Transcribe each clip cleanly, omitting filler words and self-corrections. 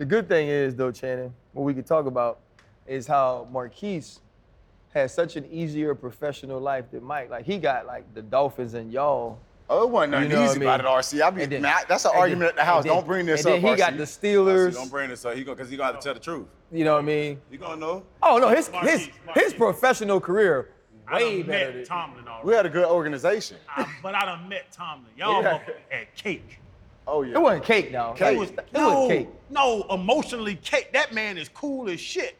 The good thing is, though, Channing, what we could talk about is how Maurkice had such an easier professional life than Mike. Like, he got, like, the Dolphins and y'all. Oh, it wasn't nothing easy about it, R.C. I mean, that's an argument at the house. Don't bring this up, R.C. And then he got the Steelers. Don't bring this up, because he's going to have to tell the truth. You know what I mean? You're going to know. Oh, no, his professional career way better. I met Tomlin already. We had a good organization. But I done met Tomlin. Y'all had cake. Oh, yeah. It wasn't cake, though. It was cake. No, emotionally cake. That man is cool as shit.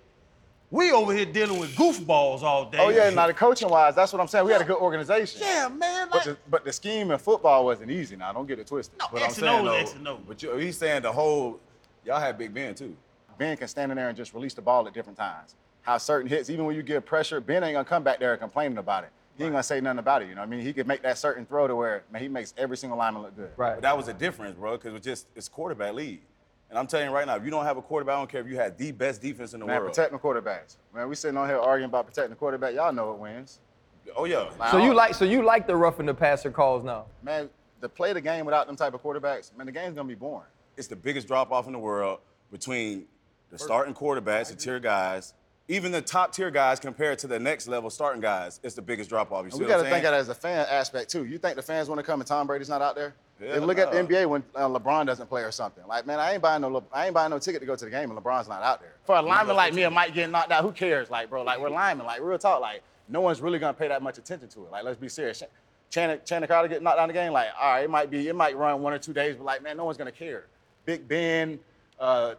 We over here dealing with goofballs all day. Oh, yeah, now the coaching-wise, that's what I'm saying. We had a good organization. Yeah, man. Like, but the scheme in football wasn't easy now. Don't get it twisted. No, but X and O's. But he's saying the whole – y'all had Big Ben, too. Ben can stand in there and just release the ball at different times. How certain hits, even when you give pressure, Ben ain't going to come back there complaining about it. He ain't going to say nothing about it, you know what I mean? He could make that certain throw to where, man, he makes every single lineman look good. Right. But that was the difference, bro, because it's quarterback league. And I'm telling you right now, if you don't have a quarterback, I don't care if you had the best defense in the world. Man, protecting quarterbacks. Man, we sitting on here arguing about protecting the quarterback. Y'all know it wins. Oh, yeah. Like, so you like the roughing the passer calls now? Man, to play the game without them type of quarterbacks, man, the game's going to be boring. It's the biggest drop-off in the world between the starting quarterbacks, the tier guys, even the top-tier guys compared to the next-level starting guys. It's the biggest drop-off. You see what I'm saying? We got to think of it as a fan aspect, too. You think the fans want to come and Tom Brady's not out there? Yeah, they look at the NBA when LeBron doesn't play or something. Like, man, I ain't buying no ticket to go to the game and LeBron's not out there. For a lineman like me and Mike getting knocked out, who cares? Like, bro, like, we're linemen. Like, real talk, like, no one's really going to pay that much attention to it. Like, let's be serious. Channing Crowder getting knocked out in the game, like, all right, it might run 1 or 2 days, but, like, man, no one's going to care. Big Ben,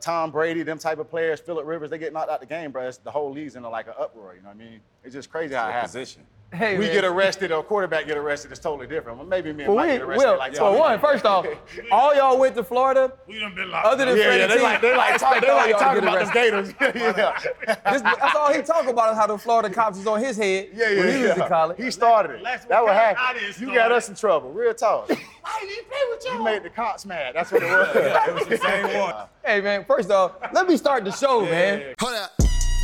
Tom Brady, them type of players, Phillip Rivers, they get knocked out the game, bro. It's the whole league's in, like, an uproar, you know what I mean? It's just crazy how it happens. Hey, we get arrested, or a quarterback get arrested, it's totally different. Well, maybe me and Mike get arrested. First off, all y'all went to Florida, we done been locked other than Freddie T. They like talking about them Gators. That's all he talk about is how the Florida cops was on his head when he was in college. He started it. That would happen. You got us in trouble, real talk. Why did he play with y'all? You made the cops mad, that's what it was. It was the same one. Hey, man, first off, let me start the show, man. Hold up.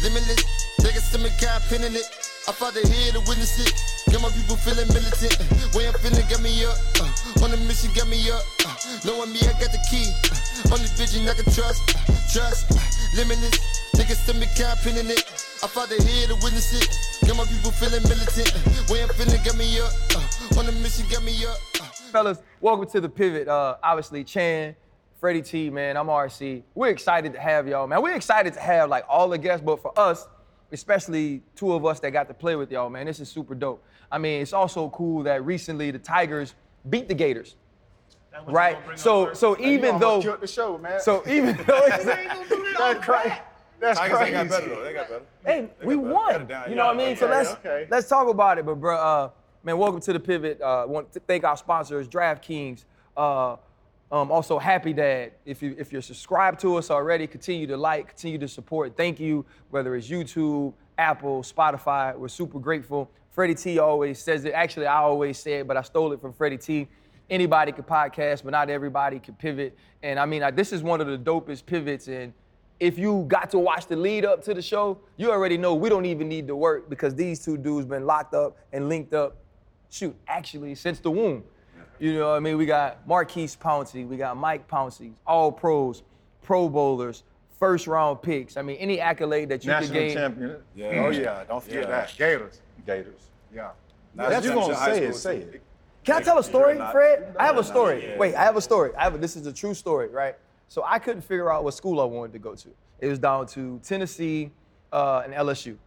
Limitless, niggas to me cap pinning it. I fought the head to witness it. Got my people feeling militant. Way I'm feeling got me up. On the mission got me up. Knowing me, I got the key. On the vision I can trust. Limitless. Niggas to me cap pinning it. I fought the head to witness it. Got my people feeling militant. Way I'm feeling got me up. On the mission got me up. Fellas, welcome to The Pivot. Obviously, Chan, Freddie T, man, I'm R.C. We're excited to have y'all, man. We're excited to have, like, all the guests, but for us, especially two of us that got to play with y'all, man. This is super dope. I mean, it's also cool that recently the Tigers beat the Gators, right? So even though that's crazy. That's Tigers crazy. Got better though. They got better. Hey, we won. You know what I mean? Okay, so let's talk about it. But bro, man, welcome to The Pivot. Want to thank our sponsors, DraftKings. Also, Happy Dad, if you're subscribed to us already, continue to like, continue to support. Thank you, whether it's YouTube, Apple, Spotify. We're super grateful. Freddie T always says it. Actually, I always say it, but I stole it from Freddie T. Anybody can podcast, but not everybody can pivot. And, I mean, this is one of the dopest pivots. And if you got to watch the lead up to the show, you already know we don't even need to work because these two dudes been locked up and linked up, since the womb. You know what I mean? We got Maurkice Pouncey, we got Mike Pouncey, all pros, Pro Bowlers, first-round picks. I mean, any accolade that you could gain. National champion. Yeah. Mm-hmm. Oh, yeah. Don't forget that. Gators. Yeah. Now, that's what you're going to say it. Can I tell a story, Fred? I have a story. Wait, I have a story. This is a true story, right? So I couldn't figure out what school I wanted to go to. It was down to Tennessee and LSU,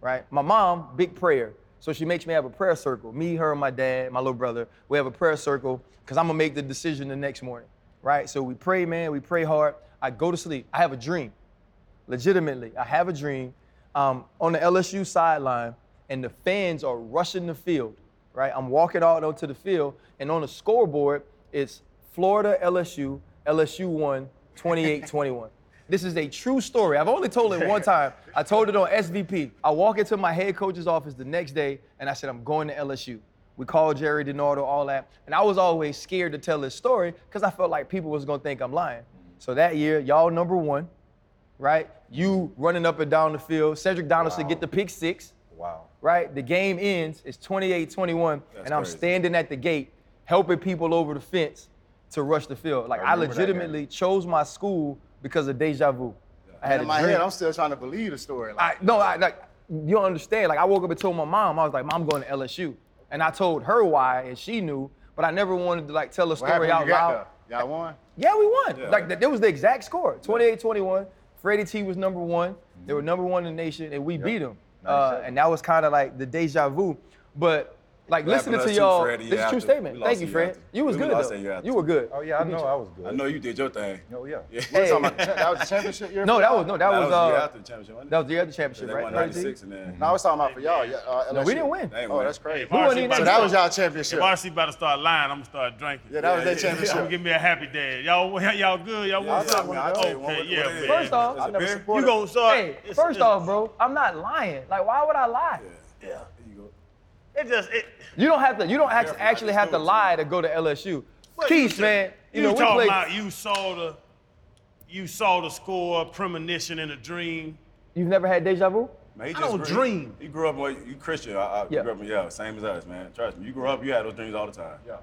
right? My mom, big prayer. So she makes me have a prayer circle. Me, her, my dad, my little brother, we have a prayer circle because I'm going to make the decision the next morning, right? So we pray, man. We pray hard. I go to sleep. I have a dream. Legitimately, I have a dream. On the LSU sideline, and the fans are rushing the field, right? I'm walking all out to the field, and on the scoreboard, it's Florida LSU, LSU won 28-21. This is a true story. I've only told it one time. I told it on SVP. I walk into my head coach's office the next day, and I said, I'm going to LSU. We called Jerry DiNardo, all that. And I was always scared to tell this story because I felt like people was going to think I'm lying. So that year, y'all number one, right? You running up and down the field. Cedric Donaldson get the pick six. Wow. Right? The game ends. It's 28-21, and I'm standing at the gate helping people over the fence to rush the field. Like, I legitimately chose my school because of deja vu. I had in my head, I'm still trying to believe the story. You don't understand. Like, I woke up and told my mom, I was like, Mom, I'm going to LSU. And I told her why, and she knew, but I never wanted to, like, tell a story out loud. Y'all won? Yeah, we won. Yeah. Like, that was the exact score, 28-21. Freddie T was number one. Mm-hmm. They were number one in the nation, and we beat them. Nice and that was kind of like the deja vu. But, like, listening to y'all, it's a true statement. Thank you, Fred. You was good, though. You were good. Oh, yeah, I know I was good. I know you did your thing. Oh, yeah. That was the championship year? No, that was the year after the championship, wasn't it? That was the year after the championship, right? They won 96 and then. No, I was talking about for y'all. No, we didn't win. Oh, that's crazy. So that was y'all championship. If R.C. about to start lying, I'm going to start drinking. Yeah, that was their championship. I'm going to give me a happy day. Y'all good? Y'all want something? Okay, yeah. First off, you going to start. Hey, first off, bro, I'm not lying. Like, why would I lie? Yeah. You don't actually have to lie to go to LSU. Keith, man. You talking about you saw the score, premonition, and a dream. You've never had deja vu? Man, I don't dream. You grew up, boy. You Christian. You grew up, yeah, same as us, man. Trust me. You grew up, you had those dreams all the time. Yeah.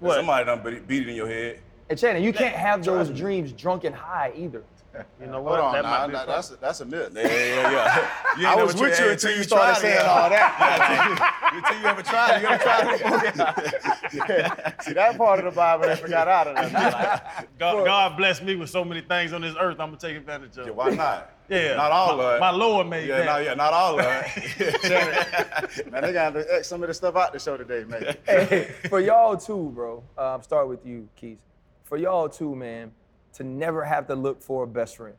What? Somebody done beat it in your head. And Channing, you can't have those dreams drunk and high either. You know what? That's a myth. Yeah. I was with you until you started saying all that. Until you ever tried it. You ever tried it? See, that part of the Bible that forgot out of there. Like, God blessed me with so many things on this earth, I'm going to take advantage of it. Yeah, why not? Yeah. Not all of it. My Lord made that. Not all of it. Man, they got to X some of the stuff out the show today, man. Hey, for y'all too, bro, start with you, Keith. For y'all too, man, to never have to look for a best friend,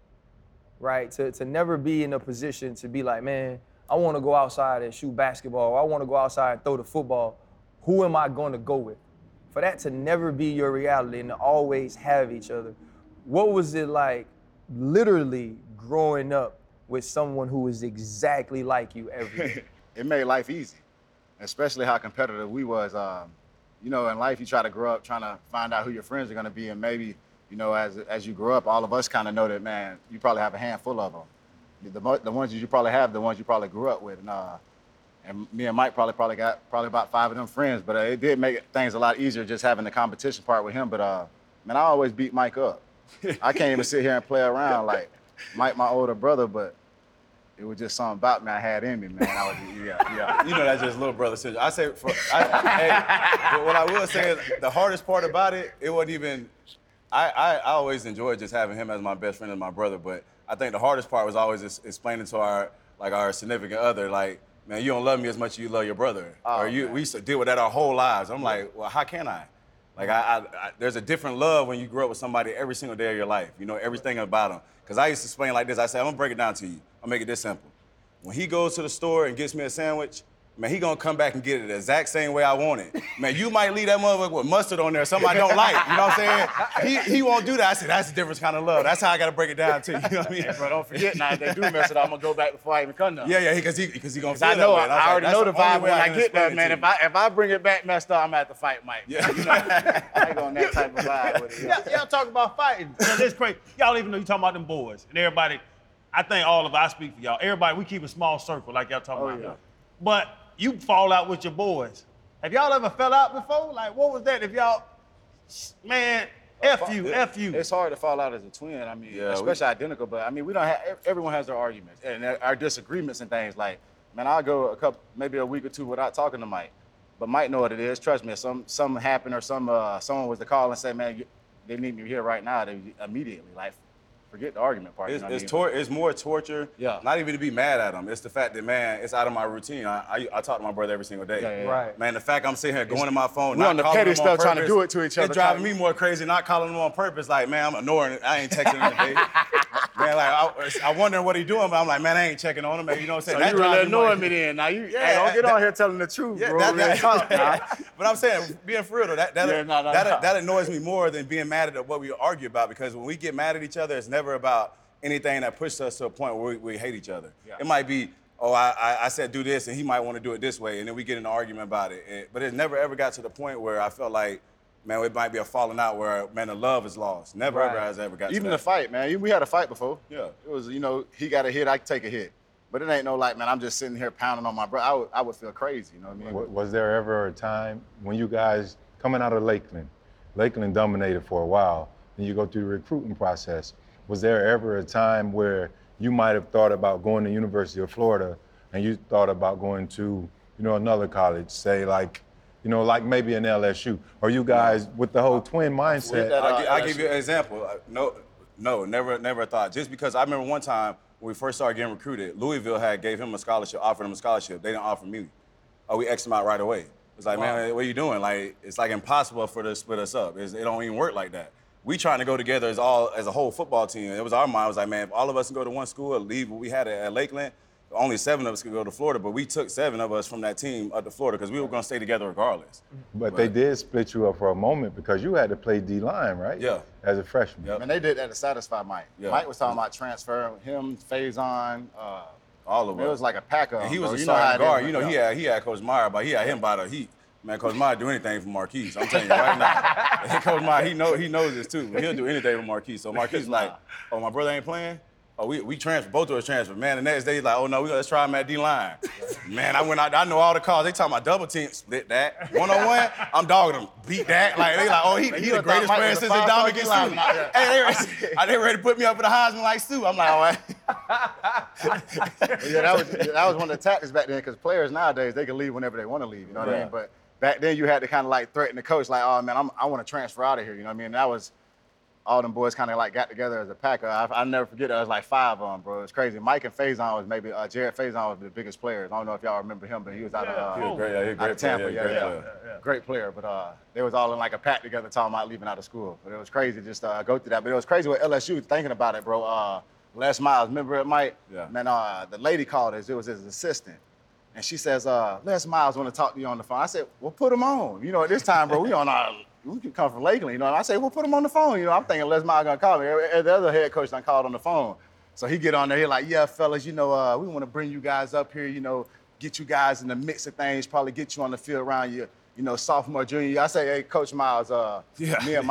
right? To never be in a position to be like, man, I want to go outside and shoot basketball, or I want to go outside and throw the football. Who am I going to go with? For that to never be your reality and to always have each other, what was it like literally growing up with someone who was exactly like you every day? It made life easy, especially how competitive we was. You know, in life, you try to grow up trying to find out who your friends are going to be, and maybe you know, as you grow up, all of us kind of know that, man, you probably have a handful of them. The ones that you probably have, the ones you probably grew up with. And me and Mike probably got about five of them friends, but it did make things a lot easier just having the competition part with him. But, man, I always beat Mike up. I can't even sit here and play around like Mike, my older brother, but it was just something about me I had in me, man. I was, yeah. You know, that's just little brother syndrome. What I will say is the hardest part about it, it wasn't even – I always enjoyed just having him as my best friend and my brother, but I think the hardest part was always explaining to our significant other, like, man, you don't love me as much as you love your brother. We used to deal with that our whole lives. I'm like, well, how can I? Like, there's a different love when you grow up with somebody every single day of your life. You know everything about them. Because I used to explain like this. I said, I'm gonna break it down to you. I'll make it this simple. When he goes to the store and gets me a sandwich, man, he gonna come back and get it the exact same way I want it. Man, you might leave that motherfucker with mustard on there, something I don't like. You know what I'm saying? He won't do that. I said, that's the different kind of love. That's how I gotta break it down to you. You know what I mean? Hey, bro, don't forget now, if they do mess it up, I'm gonna go back before I even come now. Yeah, because he gonna feel that, man. I already know the vibe when I get that, man. If I bring it back messed up, I'm gonna have to fight Mike. Yeah. You know, I go on that type of vibe with it. Y'all talk about fighting. So this crazy. Y'all even know you talking about them boys and everybody. I think all of us, I speak for y'all. Everybody, we keep a small circle like y'all talking about. Yeah. But you fall out with your boys. Have y'all ever fell out before? Like, what was that? If y'all, man, F you. It's hard to fall out as a twin. I mean, especially identical. But I mean, we don't have. Everyone has their arguments and our disagreements and things. Like, man, I'll go a week or two without talking to Mike. But Mike know what it is. Trust me. If something happened or someone was to call and say, man, they need me here right now. They immediately like. Forget the argument part. It's more torture. Yeah. Not even to be mad at him. It's the fact that, man, it's out of my routine. I talk to my brother every single day. Yeah. Right. Man, the fact I'm sitting here going to my phone, not calling him on purpose. We're on the petty stuff trying to do it to each other. It's driving me more crazy, not calling him on purpose. Like, man, I'm ignoring it. I ain't texting him today. Man, like, I wondering what he doing, but I'm like, man, I ain't checking on him. Man, you know what I'm saying? So that you really annoying me then. Now you, don't get on here telling the truth, bro. But I'm saying, being for real though, that annoys me more than being mad at what we argue about, because when we get mad at each other, it's never about anything that pushes us to a point where we hate each other. Yeah. It might be, I said do this, and he might want to do it this way, and then we get in an argument about it. But it never ever got to the point where I felt like, man, it might be a falling out where, man, the love is lost. Never ever has ever got to even the fight, man. We had a fight before. Yeah. It was, you know, he got a hit, I take a hit. But it ain't no like, man, I'm just sitting here pounding on my brother. I would feel crazy, you know what I mean? Was there ever a time when you guys, coming out of Lakeland dominated for a while, then you go through the recruiting process, was there ever a time where you might have thought about going to University of Florida and you thought about going to, you know, another college, say like, you know, like maybe an LSU? Or you guys with the whole twin mindset? I'll give you an example. No, never thought. Just because I remember one time when we first started getting recruited, Louisville had gave him a scholarship, offered him a scholarship. They didn't offer me. Oh, we X'd him out right away. It's like, man, what are you doing? Like, it's like impossible for them to split us up. It don't even work like that. We trying to go together as all as a whole football team. It was our mind. It was like, man, if all of us can go to one school or leave what we had at Lakeland, only 7 of us could go to Florida, but we took 7 of us from that team up to Florida because we were going to stay together regardless. But they did split you up for a moment because you had to play D-line, right? Yeah. As a freshman. Yep. And they did that to satisfy Mike. Yeah. Mike was talking about transferring him, Faison, all of them. It was like a pack of. And he was a starting guard. You know, he had Coach Meyer, but he had him by the heat. Man, Coach Meyer do anything for Maurkice. I'm telling you right now. Coach Meyer, he knows this too. But he'll do anything for Maurkice. So Maurkice like, oh, my brother ain't playing? Oh, we transfer, both of us transfer. Man, the next day he's like, oh no, let's try him at D-line. Man, I went out, I know all the calls. They talking about double team, split that. One-on-one, I'm dogging him, beat that. Like, they like, oh, he the greatest player since Dominic and Sue. They ready to put me up for the Heisman like Sue. I'm like, all right. Yeah, that was one of the tactics back then, because players nowadays, they can leave whenever they want to leave, you know what I mean? But back then you had to kind of like threaten the coach, like, oh man, I want to transfer out of here, you know what I mean? And that was, all them boys kind of like got together as a pack. I'll never forget, there was like 5 of them, bro. It's crazy. Mike and Faison was maybe, Jared Faison was the biggest player. I don't know if y'all remember him, but he was out of Tampa. Yeah, great player. But they was all in like a pack together talking about leaving out of school. But it was crazy just go through that. But it was crazy with LSU thinking about it, bro. Les Miles, remember it, Mike? Yeah. Man, the lady called us. It was his assistant. And she says, Les Miles want to talk to you on the phone. I said, well, put him on. You know, at this time, bro, we on our... We could come from Lakeland, you know. And I say, well, put him on the phone, you know. I'm thinking Les Miles gonna call me. The other head coach done called on the phone. So he get on there, he like, yeah, fellas, you know, we want to bring you guys up here, you know, get you guys in the mix of things, probably get you on the field around your, you know, sophomore, junior year. I say, hey, Coach Miles, me and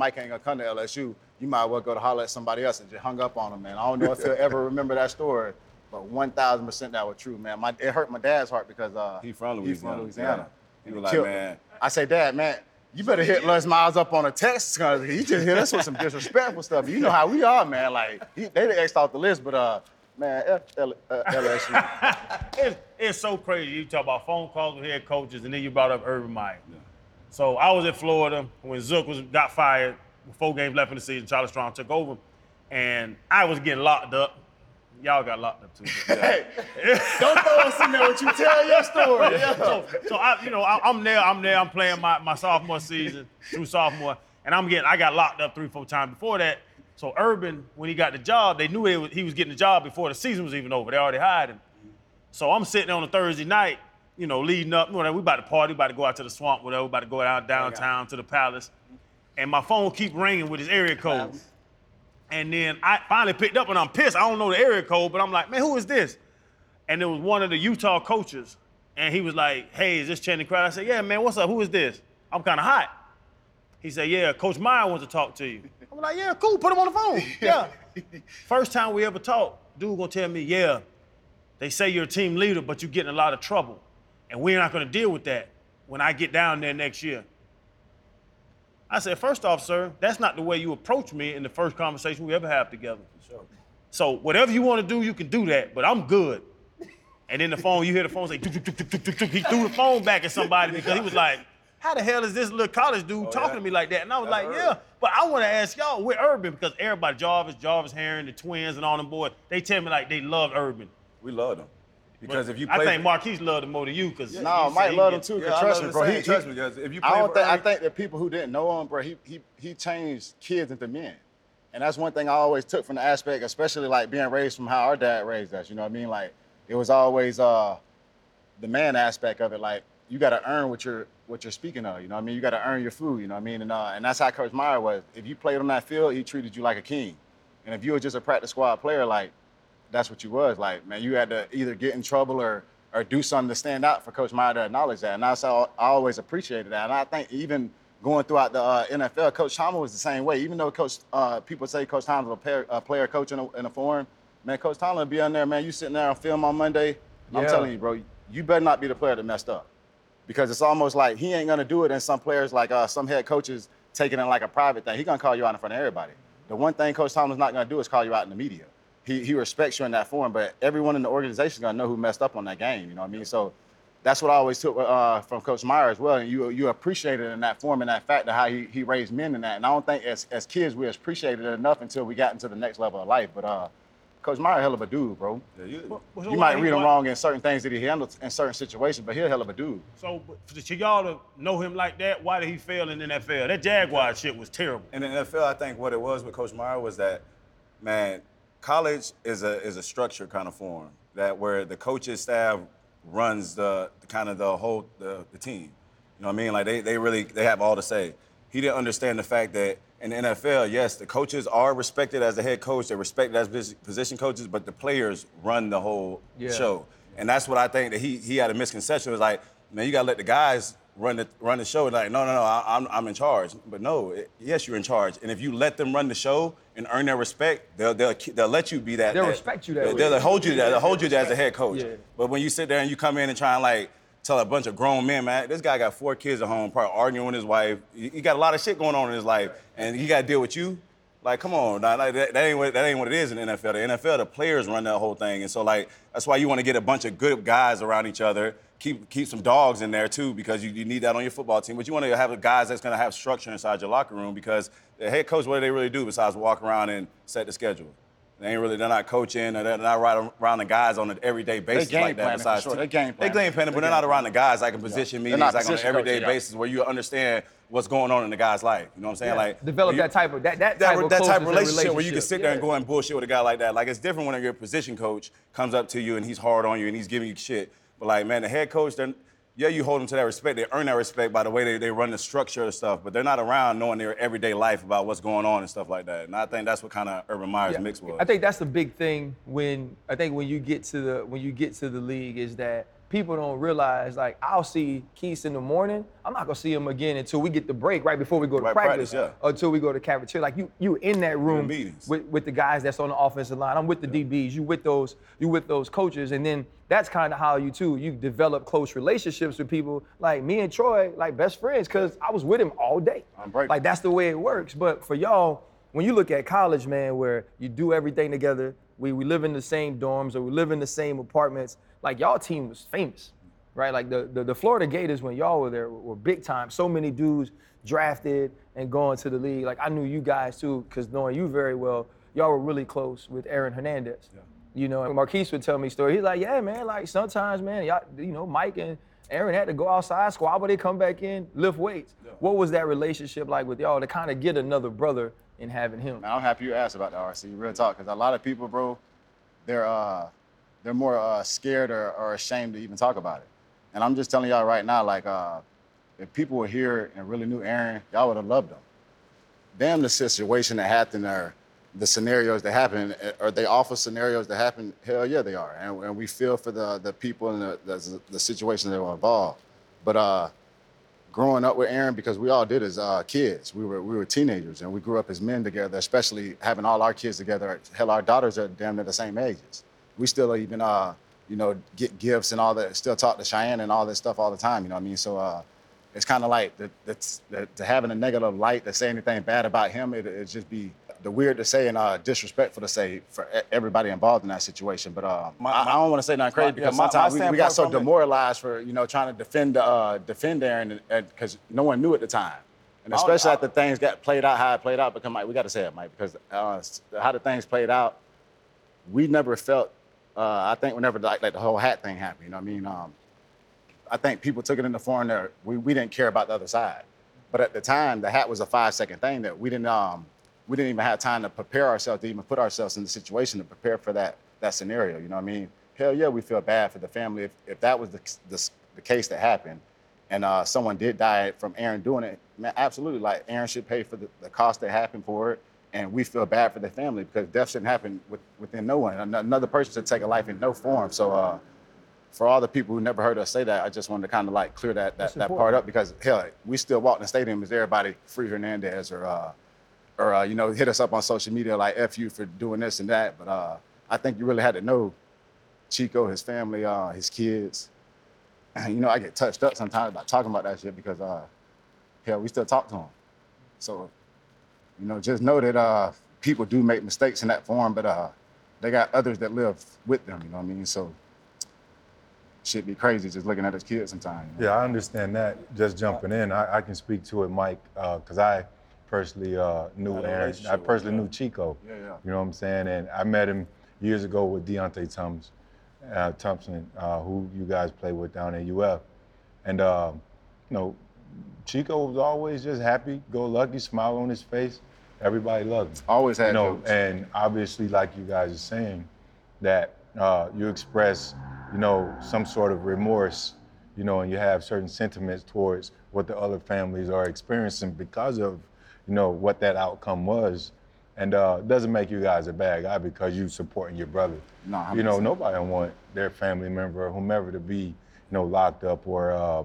Mike ain't gonna come to LSU. You might well go to holler at somebody else. And just hung up on him, man. I don't know if he'll ever remember that story, but 1,000% that was true, man. It hurt my dad's heart because he's from Louisiana. Yeah. He was like, man. I say, Dad, man. You better hit Les Miles up on a text, because he just hit us with some disrespectful stuff. You know how we are, man. Like, they X'd off the list, but, man, LSU. It's so crazy. You talk about phone calls with head coaches, and then you brought up Urban Meyer. Yeah. So I was in Florida when Zook got fired, 4 games left in the season, Charlie Strong took over, and I was getting locked up. Y'all got locked up too. Hey, don't throw us in there when you tell your story. Yeah. So I'm there. I'm playing my sophomore season through sophomore, and I got locked up 3-4 times before that. So Urban, when he got the job, they knew he was getting the job before the season was even over. They already hired him. So I'm sitting there on a Thursday night, you know, leading up. You know, we about to party, we about to go out to the swamp, whatever. We about to go out downtown to the Palace, and my phone keep ringing with his area code. And then I finally picked up, and I'm pissed. I don't know the area code, but I'm like, man, who is this? And it was one of the Utah coaches, and he was like, hey, is this Channing Crowder? I said, yeah, man, what's up? Who is this? I'm kind of hot. He said, yeah, Coach Meyer wants to talk to you. I'm like, yeah, cool, put him on the phone. Yeah. First time we ever talked, dude gonna tell me, yeah, they say you're a team leader, but you're getting a lot of trouble, and we're not gonna deal with that when I get down there next year. I said, first off, sir, that's not the way you approached me in the first conversation we ever have together. Sure. So whatever you want to do, you can do that, but I'm good. And then you hear the phone say, he threw the phone back at somebody because he was like, how the hell is this little college dude talking to me like that? And I was like, yeah, but I want to ask y'all, we're Urban, because everybody, Jarvis Herring, the twins and all them boys, they tell me like they love Urban. We love them. Because if you play, I think Maurkice loved him more than you, because no, Mike loved him too. Yeah, trust me, bro. Trust me, guys. If you play, I think that people who didn't know him, bro, he changed kids into men, and that's one thing I always took from the aspect, especially like being raised from how our dad raised us. You know what I mean? Like it was always the man aspect of it. Like you got to earn what you're speaking of. You know what I mean? You got to earn your food. You know what I mean? And that's how Coach Meyer was. If you played on that field, he treated you like a king, and if you were just a practice squad player, like. That's what you was like, man. You had to either get in trouble or do something to stand out for Coach Meyer to acknowledge that. And that's how I always appreciated that. And I think even going throughout the NFL, Coach Tomlin was the same way. Even though people say Coach Tomlin's a player coach in a forum, man, Coach Tomlin would be on there, man. You sitting there on film on Monday. Yeah. I'm telling you, bro, you better not be the player that messed up, because it's almost like he ain't gonna do it. And some players, like some head coaches, taking it like a private thing. He gonna call you out in front of everybody. The one thing Coach Tomlin's not going to do is call you out in the media. He respects you in that forum, but everyone in the organization is going to know who messed up on that game. You know what I mean? So that's what I always took from Coach Meyer as well. And you appreciate it in that form and that fact of how he raised men in that. And I don't think as kids we appreciated it enough until we got into the next level of life. But Coach Meyer, hell of a dude, bro. Yeah, you might read him wrong in certain things that he handles in certain situations, but he's a hell of a dude. So, to y'all to know him like that, why did he fail in the NFL? That Jaguar shit was terrible. In the NFL, I think what it was with Coach Meyer was that, man, college is a structured kind of form that where the coaches staff runs the whole team. You know what I mean? Like they really have all to say. He didn't understand the fact that in the NFL, yes, the coaches are respected as the head coach, they're respected as position coaches, but the players run the whole show. And that's what I think that he had a misconception. It was like, man, you gotta let the guys run the show. And like, no, I'm in charge. But no, yes, you're in charge. And if you let them run the show and earn their respect, they'll let you be that. They'll respect you that way. They'll hold you that. They'll hold you as a head coach. Yeah. But when you sit there and you come in and try and like tell a bunch of grown men, man, this guy got 4 kids at home, probably arguing with his wife. He got a lot of shit going on in his life, and he got to deal with you. Like, come on, like, that ain't what it is in the NFL. The NFL, the players run that whole thing, and so like that's why you want to get a bunch of good guys around each other. Keep some dogs in there, too, because you need that on your football team. But you want to have guys that's going to have structure inside your locker room because the head coach, what do they really do besides walk around and set the schedule? They're not coaching or they're not right around the guys on an everyday basis like that. Besides, sure. They're game planning, but they're not around the guys like in position meetings, like on an everyday basis where you understand what's going on in the guy's life. You know what I'm saying? Yeah. Like develop that type of relationship where you can sit there and go and bullshit with a guy like that. Like it's different when your position coach comes up to you and he's hard on you and he's giving you shit. But, like, man, the head coach, you hold them to that respect. They earn that respect by the way they run the structure of stuff, but they're not around knowing their everyday life about what's going on and stuff like that. And I think that's what kind of Urban Meyer's mix was. I think that's the big thing when you get to the league is that people don't realize, like, I'll see Keith in the morning. I'm not going to see him again until we get the break right before we go to practice or until we go to cafeteria. Like, you in that room with the guys that's on the offensive line. I'm with the DBs. You with those coaches. And then that's kind of how you develop close relationships with people. Like, me and Troy, like, best friends because I was with him all day. Like, that's the way it works. But for y'all, when you look at college, man, where you do everything together, we live in the same dorms or we live in the same apartments. Like, y'all team was famous, right? Like, the Florida Gators, when y'all were there, were big time. So many dudes drafted and going to the league. Like, I knew you guys, too, because knowing you very well, y'all were really close with Aaron Hernandez. Yeah. You know, and Maurkice would tell me stories. He's like, yeah, man, like, sometimes, man, y'all, you know, Mike and Aaron had to go outside, squabble, they come back in, lift weights. Yeah. What was that relationship like with y'all to kind of get another brother in having him? Man, I'm happy you asked about the R.C., real talk, because a lot of people, bro, they're more scared or ashamed to even talk about it. And I'm just telling y'all right now, like, if people were here and really knew Aaron, y'all would have loved him. Damn the situation that happened or the scenarios that happened. Are they awful scenarios that happened? Hell yeah, they are. And we feel for the people and the situations that were involved. But growing up with Aaron, because we all did as kids. We were teenagers, and we grew up as men together, especially having all our kids together. Hell, our daughters are damn near the same ages. We still even, you know, get gifts and all that, still talk to Cheyenne and all that stuff all the time, you know what I mean? So it's kind of like the having a negative light to say anything bad about him, it'd just be the weird to say and disrespectful to say for everybody involved in that situation. But I don't want to say nothing crazy because sometimes we got so demoralized for, you know, trying to defend Aaron because no one knew at the time. And especially after things got played out, how it played out, because, Mike, we got to say it, Mike, because how the things played out, we never felt I think whenever like the whole hat thing happened, you know what I mean? I think people took it in the form that we didn't care about the other side. But at the time, the hat was a 5-second thing that we didn't even have time to prepare ourselves to even put ourselves in the situation to prepare for that scenario, you know what I mean? Hell yeah, we feel bad for the family if that was the case that happened and someone did die from Aaron doing it. Man, absolutely, like Aaron should pay for the cost that happened for it. And we feel bad for the family because death shouldn't happen within no one. Another person should take a life in no form. So for all the people who never heard us say that, I just wanted to kind of like clear that part up because, hell, we still walk in the stadium as everybody free Hernandez or you know, hit us up on social media like F you for doing this and that. But I think you really had to know Chico, his family, his kids. And, you know, I get touched up sometimes about talking about that shit because, hell, we still talk to him. So, you know, just know that people do make mistakes in that form, but they got others that live with them, you know what I mean? So shit be crazy just looking at his kids sometimes. You know? Yeah, I understand that. Just jumping in, I can speak to it, Mike, because I personally knew Aaron. I personally knew Chico. Yeah, yeah. You know what I'm saying? And I met him years ago with Deontay Thompson, who you guys play with down at UF. And, you know, Chico was always just happy, go lucky, smile on his face. Everybody loved him. Always had jokes. And obviously, like you guys are saying, that you express, you know, some sort of remorse, you know, and you have certain sentiments towards what the other families are experiencing because of, you know, what that outcome was. And it doesn't make you guys a bad guy because you supporting your brother. No, you know, nobody want their family member or whomever to be, you know, locked up or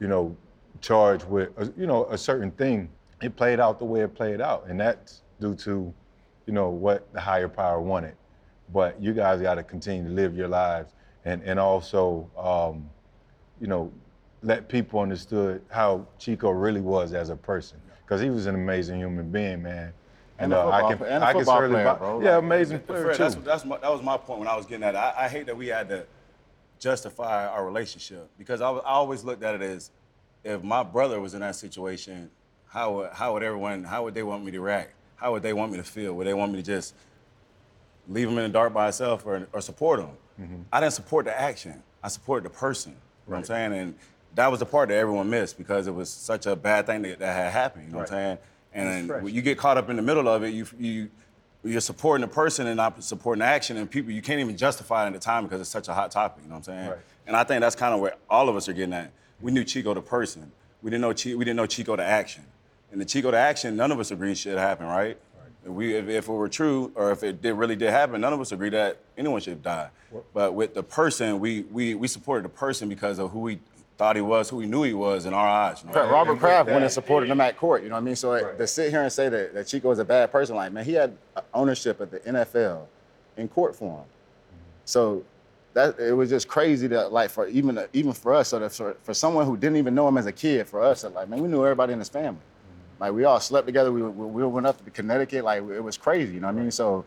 you know, charged with, you know, a certain thing. It played out the way it played out, and that's due to, you know, what the higher power wanted. But you guys got to continue to live your lives and also, you know, let people understood how Chico really was as a person, because he was an amazing human being, man. And I can certainly player, bro. Yeah, amazing player, Fred, too. That was my point when I was getting at it. I hate that we had to justify our relationship, because I always looked at it as, if my brother was in that situation, how would they want me to react? How would they want me to feel? Would they want me to just leave him in the dark by himself or support him? Mm-hmm. I didn't support the action. I supported the person. You know what I'm saying? And that was the part that everyone missed, because it was such a bad thing that had happened. You know what I'm saying? And when you get caught up in the middle of it, you're supporting the person and not supporting the action, and people, you can't even justify it at the time because it's such a hot topic. You know what I'm saying? Right. And I think that's kind of where all of us are getting at. We knew Chico the person. We didn't know Chico the action. And the Chico the action, none of us agreed shit happened, right? If it were true, or if it really did happen, none of us agreed that anyone should have died. What? But with the person, we supported the person because of who we thought he was, who we knew he was in our eyes. You know? Robert Kraft went and supported him at court, you know what I mean? So to sit here and say that Chico is a bad person, like, man, he had ownership of the NFL in court for him. Mm-hmm. So that it was just crazy that, like, for even for us, for someone who didn't even know him as a kid, for us, like, man, we knew everybody in his family. Like, we all slept together. We went up to Connecticut. Like, it was crazy, you know what I mean? So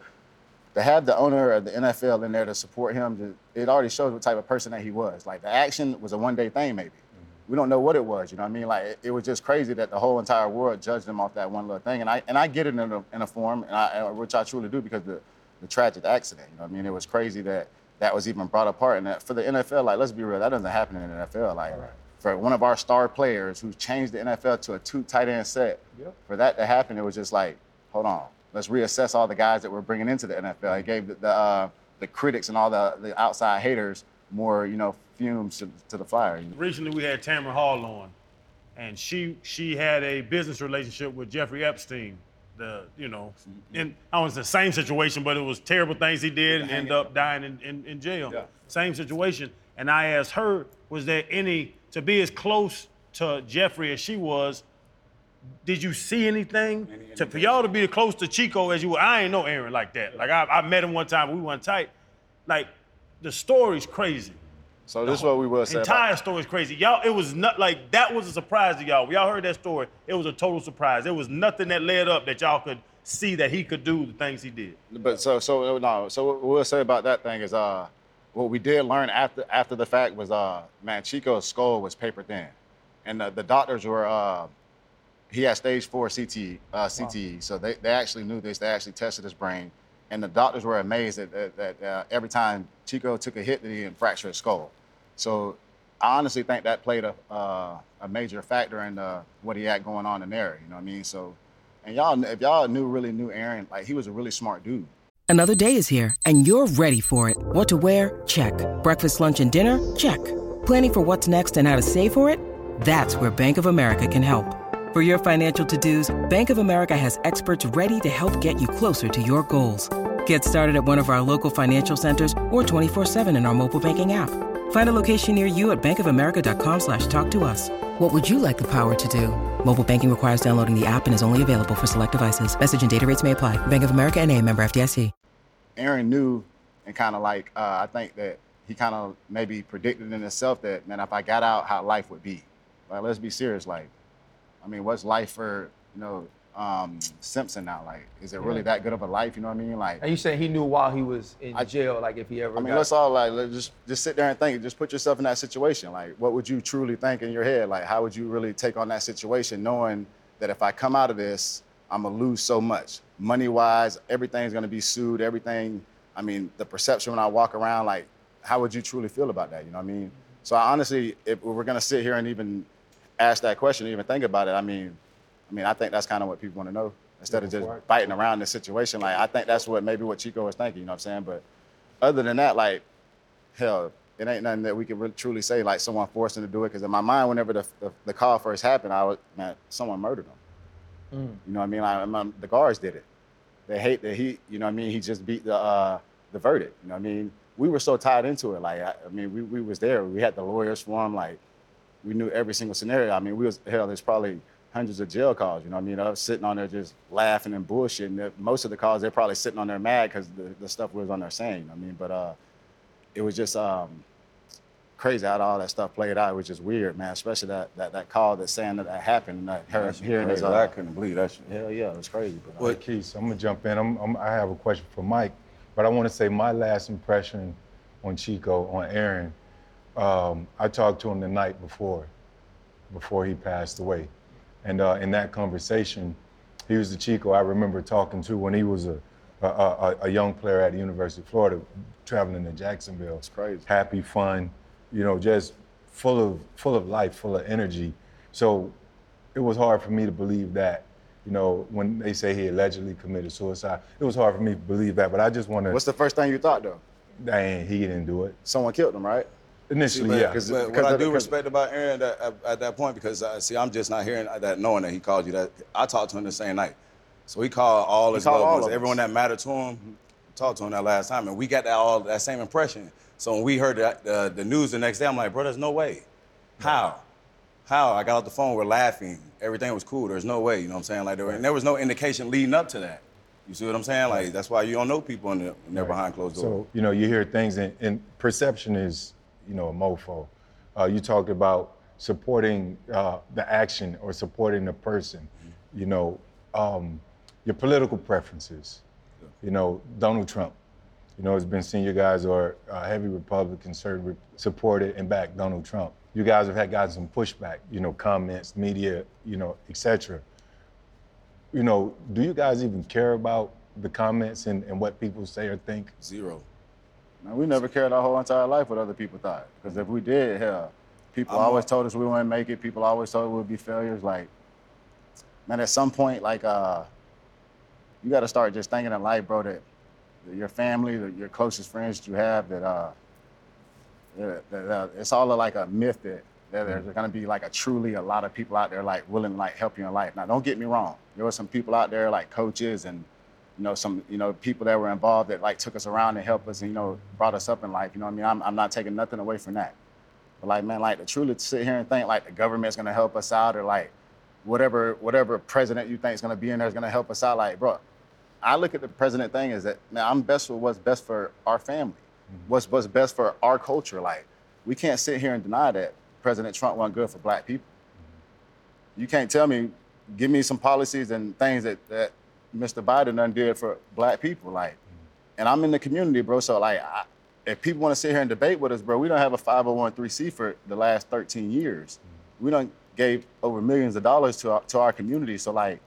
to have the owner of the NFL in there to support him, it already shows what type of person that he was. Like, the action was a one-day thing, maybe. Mm-hmm. We don't know what it was, you know what I mean? Like, it was just crazy that the whole entire world judged him off that one little thing. And I get it in a form, which I truly do, because the tragic accident, you know what I mean? It was crazy that was even brought apart. And that, for the NFL, like, let's be real, that doesn't happen in the NFL. Like, for one of our star players who changed the NFL to a 2 tight end set, for that to happen, it was just like, hold on, let's reassess all the guys that we're bringing into the NFL. It gave the critics and all the outside haters more, you know, fumes to the fire. Recently, we had Tamara Hall on, and she had a business relationship with Jeffrey Epstein. I was in the same situation, but it was terrible things he did and ended up dying in jail. Yeah. Same situation. And I asked her, was there any, to be as close to Jeffrey as she was, did you see anything? For y'all to be as close to Chico as you were, I ain't know Aaron like that. Like, I met him one time, we weren't tight. Like, the story's crazy. So this is what we will say. The entire story's crazy. Y'all, it was not like, that was a surprise to y'all. When y'all heard that story, it was a total surprise. There was nothing that led up that y'all could see that he could do the things he did. But so what we'll say about that thing is, what we did learn after the fact was, man, Chico's skull was paper thin. And the doctors were, he had stage 4 CTE. Wow. So they actually knew this. They actually tested his brain. And the doctors were amazed that every time Chico took a hit, that he didn't fracture his skull. So I honestly think that played a major factor in what he had going on in there, you know what I mean? So, and y'all, if y'all really knew Aaron, like, he was a really smart dude. Another day is here, and you're ready for it. What to wear? Check. Breakfast, lunch, and dinner? Check. Planning for what's next and how to save for it? That's where Bank of America can help. For your financial to-dos, Bank of America has experts ready to help get you closer to your goals. Get started at one of our local financial centers or 24/7 in our mobile banking app. Find a location near you at bankofamerica.com/talktous. What would you like the power to do? Mobile banking requires downloading the app and is only available for select devices. Message and data rates may apply. Bank of America NA, member FDIC. Aaron knew, and kind of like, I think that he kind of maybe predicted in himself that, man, if I got out, how life would be. Like, let's be serious. Like, I mean, what's life for, you know, Simpson now. Like, is it really that good of a life? You know what I mean? Like, and you said he knew while he was in jail, like if he ever. I mean, let's all like let's just sit there and think. Just put yourself in that situation. Like, what would you truly think in your head? Like, how would you really take on that situation, knowing that if I come out of this, I'm gonna lose so much, money wise. Everything's gonna be sued. Everything. I mean, the perception when I walk around, like, how would you truly feel about that? You know what I mean? So I honestly, if we're gonna sit here and even ask that question, even think about it, I mean, I think that's kind of what people want to know instead of just biting around this situation. Like, I think that's what maybe what Chico was thinking, you know what I'm saying? But other than that, like, hell, it ain't nothing that we can really truly say, like, someone forced him to do it. Because in my mind, whenever the call first happened, I was, man, someone murdered him. Mm. You know what I mean? Like, the guards did it. They hate that he, you know what I mean? He just beat the verdict, you know what I mean? We were so tied into it. Like, we was there. We had the lawyers for him. Like, we knew every single scenario. I mean, there's probably hundreds of jail calls, you know what I mean? I was sitting on there just laughing and bullshitting. Most of the calls, they're probably sitting on there mad because the stuff was on there saying, you know what I mean? But it was just crazy how all that stuff played out. It was just weird, man, especially that call that's saying that happened. That her hearing is I couldn't believe that shit. Hell yeah, it was crazy. But well, Keith, I'm going to jump in. I have a question for Mike, but I want to say my last impression on Chico, on Aaron, I talked to him the night before he passed away. And in that conversation, he was the Chico I remember talking to when he was a young player at the University of Florida, traveling to Jacksonville. It's crazy. Happy, fun, you know, just full of life, full of energy. So it was hard for me to believe that, you know, when they say he allegedly committed suicide, it was hard for me to believe that. But I just want to. What's the first thing you thought though? Dang, he didn't do it. Someone killed him, right? Initially, yeah. But what I do respect about Aaron at that point, because I'm just not hearing that, knowing that he called you. That I talked to him the same night, so he called all his loved ones, everyone that mattered to him. Talked to him that last time, and we got that same impression. So when we heard the news the next day, I'm like, bro, there's no way. How? I got off the phone. We're laughing. Everything was cool. There's no way. You know what I'm saying? Like, and there was no indication leading up to that. You see what I'm saying? Like, that's why you don't know people when they're behind closed doors. So you know, you hear things, and perception is, you know, a mofo. You talked about supporting the action or supporting the person, you know, your political preferences. Yeah. You know, Donald Trump, you know, it's been seen you guys are heavy Republicans, supported and backed Donald Trump. You guys have gotten some pushback, you know, comments, media, you know, et cetera. You know, do you guys even care about the comments and what people say or think? Zero. Man, we never cared our whole entire life what other people thought. Because if we did, hell, people always told us we wouldn't make it. People always told us we would be failures. Like, man, at some point, like, you got to start just thinking in life, bro, that your family, that your closest friends that you have, that it's all like a myth that there's going to be like a lot of people out there like willing to like help you in life. Now, don't get me wrong. There were some people out there like coaches and, you know, some, you know, people that were involved that like took us around and helped us and, you know, brought us up in life. You know what I mean? I'm not taking nothing away from that. But like, man, like to truly sit here and think like the government's gonna help us out or like whatever president you think is gonna be in there is gonna help us out. Like, bro, I look at the president thing is that, man, I'm best for what's best for our family, what's best for our culture. Like, we can't sit here and deny that President Trump wasn't good for black people. You can't tell me, give me some policies and things that Mr. Biden done did for black people, like, and I'm in the community, bro, so, like, if people want to sit here and debate with us, bro, we don't have a 501(c)(3) for the last 13 years. We done gave over millions of dollars to our community, so, like,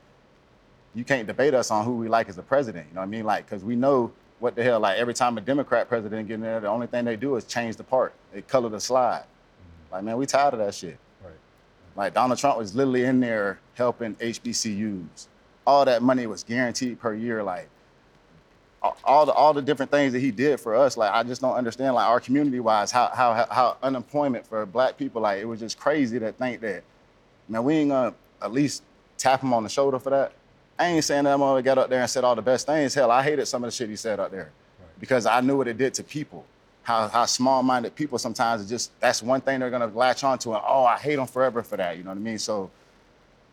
you can't debate us on who we like as a president, you know what I mean? Like, because we know what the hell, like, every time a Democrat president get in there, the only thing they do is change the part. They color the slide. Like, man, we tired of that shit. Right. Like, Donald Trump was literally in there helping HBCUs. All that money was guaranteed per year, like all the different things that he did for us. Like, I just don't understand, like, our community-wise, how unemployment for black people, like, it was just crazy to think that, man, we ain't gonna at least tap him on the shoulder for that. I ain't saying that mother got up there and said all the best things. Hell, I hated some of the shit he said up there because I knew what it did to people. How small-minded people sometimes just, that's one thing they're gonna latch onto, and I hate him forever for that, you know what I mean? So,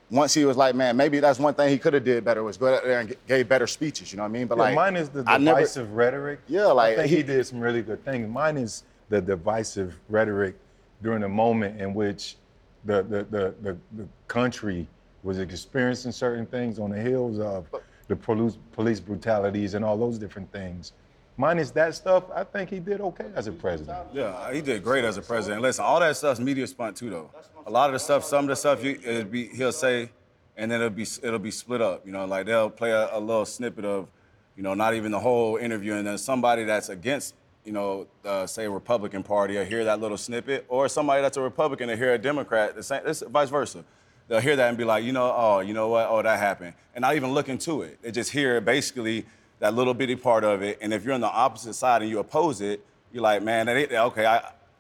once he was like, man, maybe that's one thing he could have did better was go out there and gave better speeches, you know what I mean? But yeah, like, mine is the divisive rhetoric. Yeah, like I think he did some really good things. Mine is the divisive rhetoric during a moment in which the country was experiencing certain things on the heels of the police brutalities and all those different things. Minus that stuff, I think he did okay as a president. Yeah, he did great as a president. Listen, all that stuff's media spun too, though. A lot of the stuff, some of the stuff he'll say, and then it'll be split up. You know, like they'll play a little snippet of, you know, not even the whole interview, and then somebody that's against, you know, say Republican Party, will hear that little snippet, or somebody that's a Republican will hear a Democrat, the same, it's vice versa. They'll hear that and be like, you know, oh, you know what, oh, that happened, and not even look into it. They just hear basically that little bitty part of it, and if you're on the opposite side and you oppose it, you're like, man, that ain't, okay,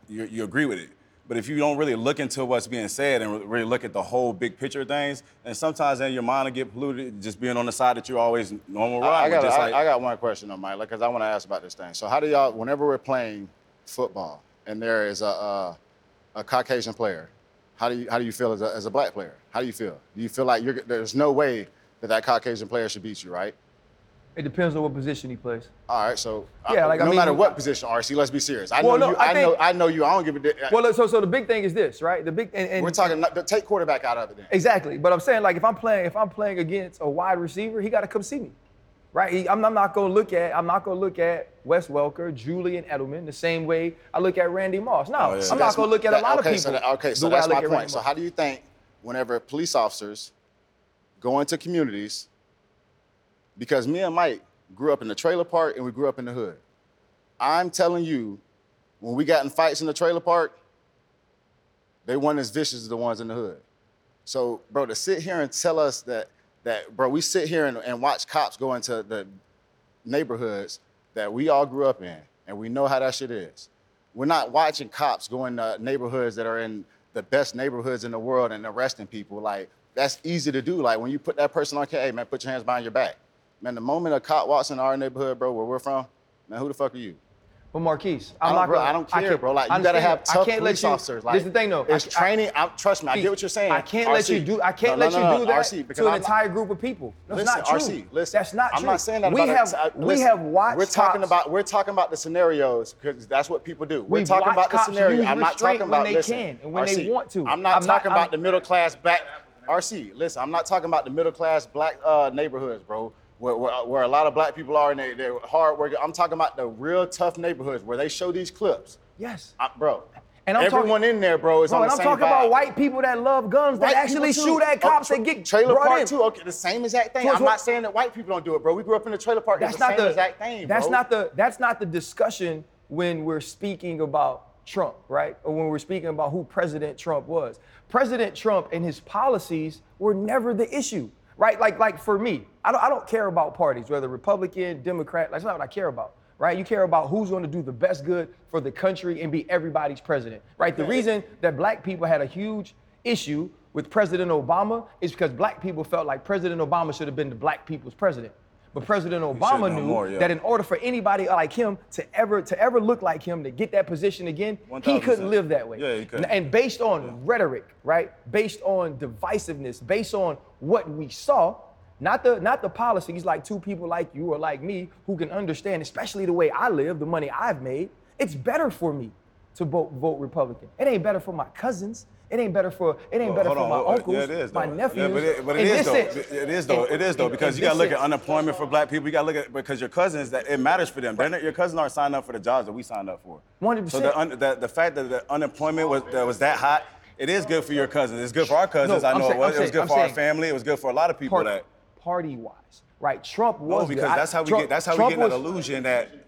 you agree with it. But if you don't really look into what's being said and really look at the whole big picture of things, and sometimes then your mind will get polluted just being on the side that you're always normal right. I got one question on Mike, because I want to ask about this thing. So how do y'all, whenever we're playing football and there is a Caucasian player, how do you feel as a black player? How do you feel? Do you feel like there's no way that Caucasian player should beat you, right? It depends on what position he plays. All right, so yeah, matter what position, R.C., let's be serious. I know you. I don't give a damn. Well, so the big thing is this, right? The big and we're talking. Take quarterback out of it. Then. Exactly, but I'm saying like if I'm playing against a wide receiver, he got to come see me, right? I'm not gonna look at Wes Welker, Julian Edelman the same way I look at Randy Moss. No, oh, yeah. I'm not gonna look at a lot of people. So that's my point. So how do you think whenever police officers go into communities? Because me and Mike grew up in the trailer park and we grew up in the hood. I'm telling you, when we got in fights in the trailer park, they weren't as vicious as the ones in the hood. So, bro, to sit here and tell us that we sit here and watch cops go into the neighborhoods that we all grew up in, and we know how that shit is. We're not watching cops go into neighborhoods that are in the best neighborhoods in the world and arresting people. Like, that's easy to do. Like, when you put that person on, hey, man, put your hands behind your back. Man, the moment a cop walks in our neighborhood, bro, where we're from, man, who the fuck are you? Well, Maurkice, I don't care, bro. Like, you gotta have tough police officers. Like, this is the thing, though. It's training. Trust me, I get what you're saying. I can't let you do that to an entire group of people. That's not true. RC, listen, that's not true. I'm not saying that. We have watched. We're talking about the scenarios because that's what people do. We're talking about the scenario. I'm not talking about when they can and when they want to. I'm not talking about the middle class black. RC, listen, I'm not talking about the middle class black neighborhoods, bro. Where a lot of black people are and they're hard working. I'm talking about the real tough neighborhoods where they show these clips. Yes. Bro. And I'm talking about white people that love guns that actually shoot at cops that get trailer brought park in. Too. Okay, the same exact thing. I'm not saying that white people don't do it, bro. We grew up in the trailer park. It's the same exact thing, bro. That's not the discussion when we're speaking about Trump, right? Or when we're speaking about who President Trump was. President Trump and his policies were never the issue. Right, like for me, I don't care about parties, whether Republican, Democrat, that's not what I care about, right? You care about who's gonna do the best good for the country and be everybody's president, right? The reason that black people had a huge issue with President Obama is because black people felt like President Obama should have been the black people's president. But President Obama knew that in order for anybody like him to ever look like him, to get that position again, 1,000%. He couldn't live that way. Yeah, he couldn't. And based on rhetoric, right? Based on divisiveness, based on what we saw, not the policies like two people like you or like me who can understand, especially the way I live, the money I've made, it's better for me to vote Republican. It ain't better for my cousins. It ain't better for my uncles, my nephews. Yeah, but it is though because you gotta look at unemployment for black people. You gotta look at because your cousins that it matters for them. Right. Your cousins aren't signed up for the jobs that we signed up for. 100%. So the fact that the unemployment was that hot, it is good for your cousins. It's good for our cousins. It was good for our family. It was good for a lot of people. Party wise, right? Trump was. No, because that's how we get that illusion that.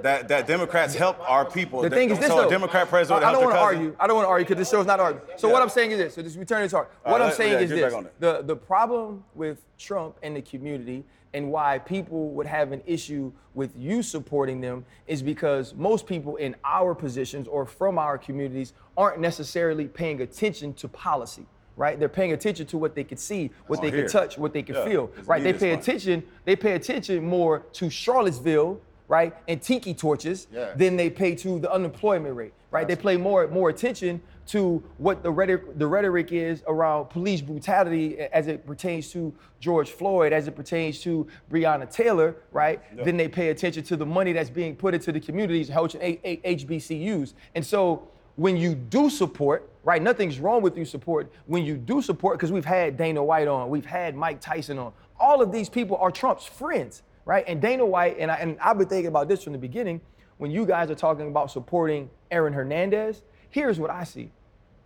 That Democrats help our people. The thing is this, so though. A Democrat president I don't want to argue. I don't want to argue because this show's not arguing. So what I'm saying is this. So this return is hard. What I'm saying is this. The problem with Trump and the community and why people would have an issue with you supporting them is because most people in our positions or from our communities aren't necessarily paying attention to policy. Right? They're paying attention to what they could see, what they could touch, what they could feel. Right? They pay attention more to Charlottesville. Right, and tiki torches, then they pay to the unemployment rate, right? They pay more attention to what the rhetoric is around police brutality as it pertains to George Floyd, as it pertains to Breonna Taylor, right? Yeah. Then they pay attention to the money that's being put into the communities, HBCUs. And so when you do support, right, nothing's wrong with you support, when you do support, because we've had Dana White on, we've had Mike Tyson on, all of these people are Trump's friends, right? And Dana White, and I've been thinking about this from the beginning, when you guys are talking about supporting Aaron Hernandez, here's what I see.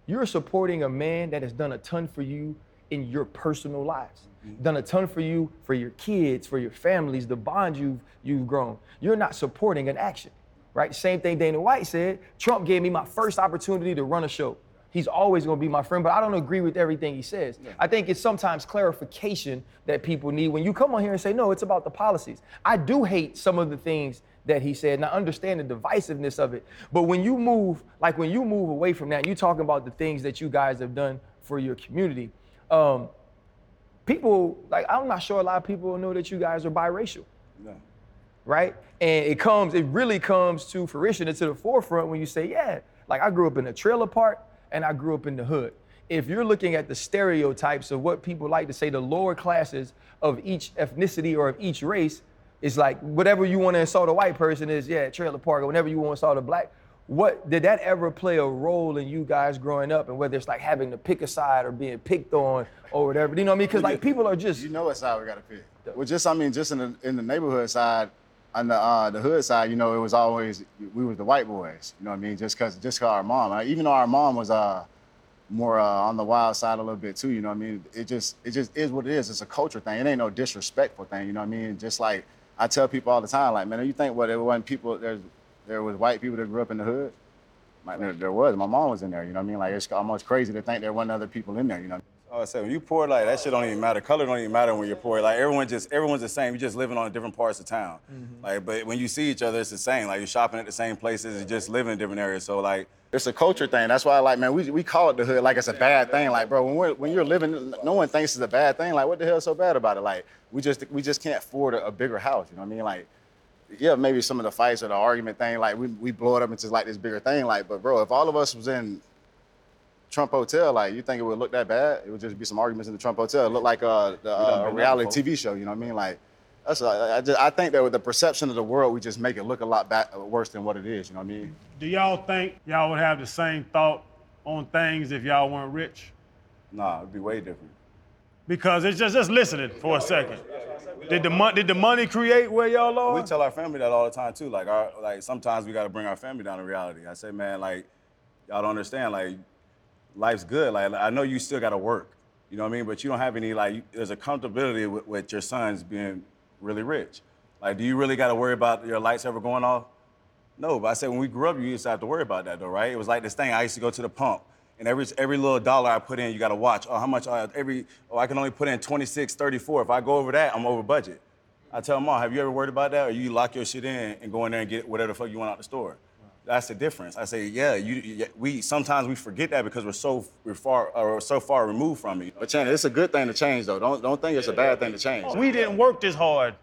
You're supporting a man that has done a ton for you in your personal lives, done a ton for you, for your kids, for your families, the bond you've grown. You're not supporting an action, right? Same thing Dana White said, Trump gave me my first opportunity to run a show. He's always gonna be my friend, but I don't agree with everything he says. Yeah. I think it's sometimes clarification that people need when you come on here and say, no, it's about the policies. I do hate some of the things that he said, and I understand the divisiveness of it, but when you move away from that, and you talk about the things that you guys have done for your community, people, like, I'm not sure a lot of people know that you guys are biracial, no. Right? And it really comes to fruition and to the forefront when you say, yeah, like I grew up in a trailer park and I grew up in the hood. If you're looking at the stereotypes of what people like to say, the lower classes of each ethnicity or of each race, it's like whatever you want to insult a white person is, yeah, trailer park, or whenever you want to insult a black. What did that ever play a role in you guys growing up, and whether it's like having to pick a side or being picked on or whatever? You know what I mean? Because like people are just, you know what side we gotta pick. Well, in the neighborhood side, on the hood side, you know, it was always we was the white boys. You know what I mean? Just cause our mom, even though our mom was more on the wild side a little bit too. You know what I mean? It just is what it is. It's a culture thing. It ain't no disrespectful thing. You know what I mean? Just like I tell people all the time, like, man, you think what it wasn't people there's. There was white people that grew up in the hood. Like, there was. My mom was in there, you know what I mean? Like, it's almost crazy to think there wasn't other people in there, you know? I say, when you poor, like, that shit don't even matter. Color don't even matter when you're poor. Like, everyone's the same. You're just living on different parts of town. Mm-hmm. Like, but when you see each other, it's the same. Like, you're shopping at the same places. You're just living in different areas. So, like, it's a culture thing. That's why, like, man, we call it the hood like it's a bad thing. Like, bro, when you're living, no one thinks it's a bad thing. Like, what the hell is so bad about it? Like, we just can't afford a bigger house, you know what I mean? Like, yeah, maybe some of the fights or the argument thing, like we blow it up into like this bigger thing, like, but bro, if all of us was in Trump Hotel, like you think it would look that bad? It would just be some arguments in the Trump Hotel. It looked like a reality TV show, you know what I mean? Like, I think that with the perception of the world, we just make it look a lot worse than what it is, you know what I mean? Do y'all think y'all would have the same thought on things if y'all weren't rich? Nah, it'd be way different. Because it's just listening for a second. Did the money create where y'all are? We tell our family that all the time too. Like sometimes we gotta bring our family down to reality. I say, man, like y'all don't understand. Like life's good. Like I know you still gotta work. You know what I mean? But you don't have any there's a comfortability with your sons being really rich. Like, do you really gotta worry about your lights ever going off? No. But I say when we grew up, you used to have to worry about that though, right? It was like this thing. I used to go to the pump. And every little dollar I put in, you got to watch. Oh, how much? I can only put in 26.34. If I go over that, I'm over budget. I tell them all, have you ever worried about that? Or you lock your shit in and go in there and get whatever the fuck you want out the store. Wow. That's the difference. I say, yeah, we sometimes we forget that because we're so far removed from it. But Channing, it's a good thing to change though. Don't think it's a bad thing to change. We didn't work this hard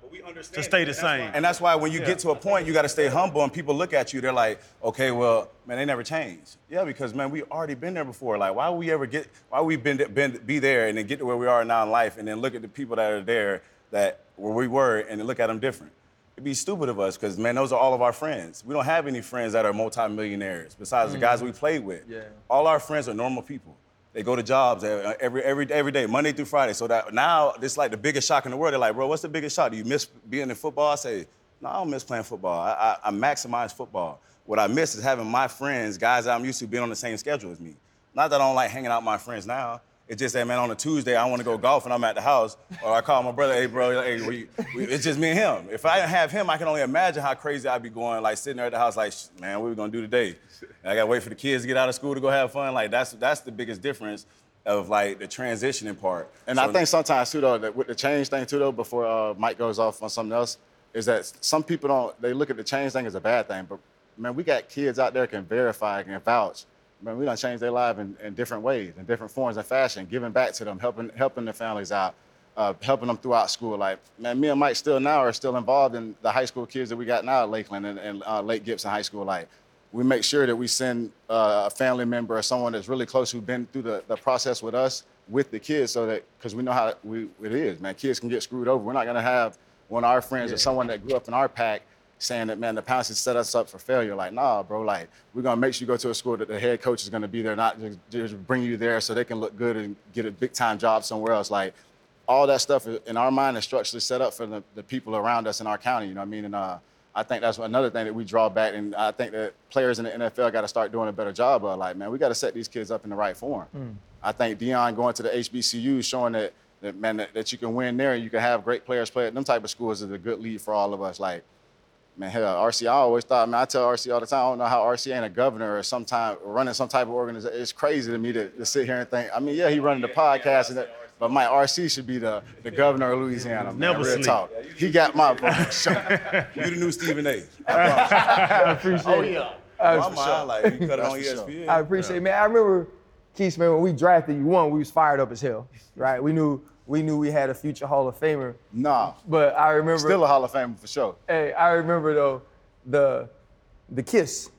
to stay the same. And that's why when you get to a point, you got to stay humble and people look at you, they're like, okay, well, man, they never changed. Yeah, because, man, we already been there before. Like, why would we be there and then get to where we are now in life and then look at the people that are there that where we were and then look at them different? It'd be stupid of us because, man, those are all of our friends. We don't have any friends that are multimillionaires besides the guys we played with. Yeah. All our friends are normal people. They go to jobs every day, Monday through Friday. So that now it's like the biggest shock in the world. They're like, bro, what's the biggest shock? Do you miss being in football? I say, no, I don't miss playing football. I maximize football. What I miss is having my friends, guys that I'm used to being on the same schedule as me. Not that I don't like hanging out with my friends now. It's just that, man, on a Tuesday, I want to go golf and I'm at the house. Or I call my brother, hey, bro, hey, it's just me and him. If I didn't have him, I can only imagine how crazy I'd be going, like, sitting there at the house, like, man, what are we going to do today? And I got to wait for the kids to get out of school to go have fun. Like, that's the biggest difference of, like, the transitioning part. And so, I think sometimes, too, though, that with the change thing, too, though, before Mike goes off on something else, is that some people they look at the change thing as a bad thing. But, man, we got kids out there can verify, can vouch. Man, we done changed their life in different ways, in different forms and fashion, giving back to them, helping their families out, helping them throughout school. Like, man, me and Mike are still involved in the high school kids that we got now at Lakeland and Lake Gibson High School. Like, we make sure that we send a family member or someone that's really close who's been through the process with us, with the kids, so that, because we know how it is, man. Kids can get screwed over. We're not going to have one of our friends or someone that grew up in our pack saying that, man, the Pouncey set us up for failure. Like, nah, bro, like, we're going to make sure you go to a school that the head coach is going to be there, not just bring you there so they can look good and get a big-time job somewhere else. Like, all that stuff in our mind is structurally set up for the people around us in our county, you know what I mean? And I think that's another thing that we draw back, and I think that players in the NFL got to start doing a better job of, like, man, we got to set these kids up in the right form. Mm. I think Deion going to the HBCU, showing that you can win there and you can have great players play at them type of schools is a good lead for all of us. Like, man, hell, R.C., I always thought, man, I tell R.C. all the time, I don't know how R.C. ain't a governor or sometime running some type of organization. It's crazy to me to sit here and think, I mean, yeah, he running the podcast and that. But my R.C. should be the governor of Louisiana. Man. Never real talk. Yeah, he got my vote. You're the new Stephen A. I appreciate it. Oh, yeah. My mind, like, you cut it on ESPN. I appreciate it, man. I remember, Keith, man, when we drafted you one, we was fired up as hell, right? We knew we had a future Hall of Famer. Nah. But I remember... Still a Hall of Famer, for sure. Hey, I remember, though, the kiss,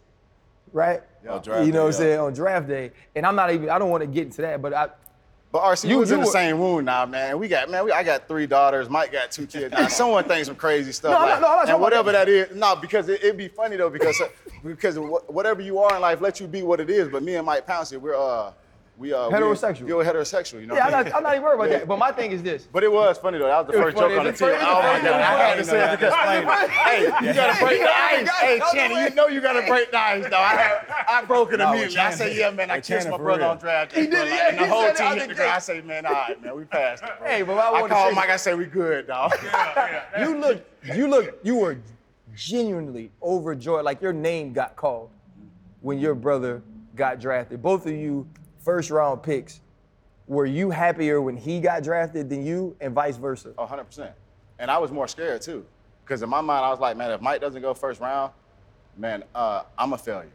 right? Yeah, you know what I'm saying? On draft day. And I'm not even... I don't want to get into that, but I... But R.C., you was in the same room now, man. I got 3 daughters. Mike got 2 kids now. Someone thinks some crazy stuff. And whatever that is, because it'd be funny though, because whatever you are in life, let you be what it is. But me and Mike Pouncey, we're heterosexual. We're heterosexual, you know. Yeah, I'm not even worried about that. But my thing is this. But it was funny though. That was the first joke on the team. Oh my God, I had to say that because hey, you gotta break the ice. Hey, Channing, you know you gotta break the ice though. I broke it immediately. I said, yeah, man, I kissed my brother on draft day. He did, yeah. And the whole team hit the ground. I say, man, all right, man, we passed it, bro. Hey, but I called Mike. I said, we good, dog. You were genuinely overjoyed. Like your name got called when your brother got drafted. Both of you. First-round picks, were you happier when he got drafted than you and vice versa? 100%. And I was more scared, too, because in my mind, I was like, man, if Mike doesn't go first round, man, I'm a failure.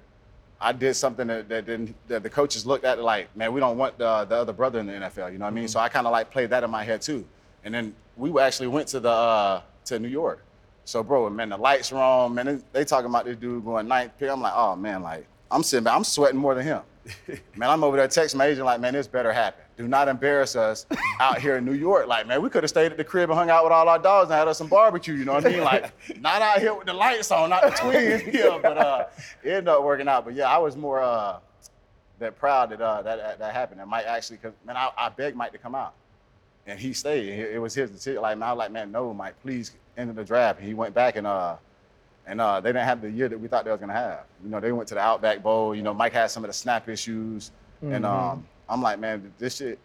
I did something that the coaches looked at like, man, we don't want the other brother in the NFL, you know what I mean? Mm-hmm. So I kind of, like, played that in my head, too. And then we actually went to New York. So, bro, man, the lights were on. Man, they talking about this dude going 9th pick. I'm like, oh, man, like, I'm sitting back. I'm sweating more than him. Man, I'm over there texting my agent like, man, this better happen. Do not embarrass us out here in New York. Like, man, we could have stayed at the crib and hung out with all our dogs and had us some barbecue, you know what I mean? Like, not out here with the lights on, not the twins. Yeah, but it ended up working out. But, yeah, I was more that proud that happened. And Mike actually, because, man, I begged Mike to come out. And he stayed. It was his decision. Like, I was like, man, no, Mike, please end the draft. And he went back and they didn't have the year that we thought they was going to have. You know, they went to the Outback Bowl. You know, Mike had some of the snap issues. Mm-hmm. And I'm like, man, this shit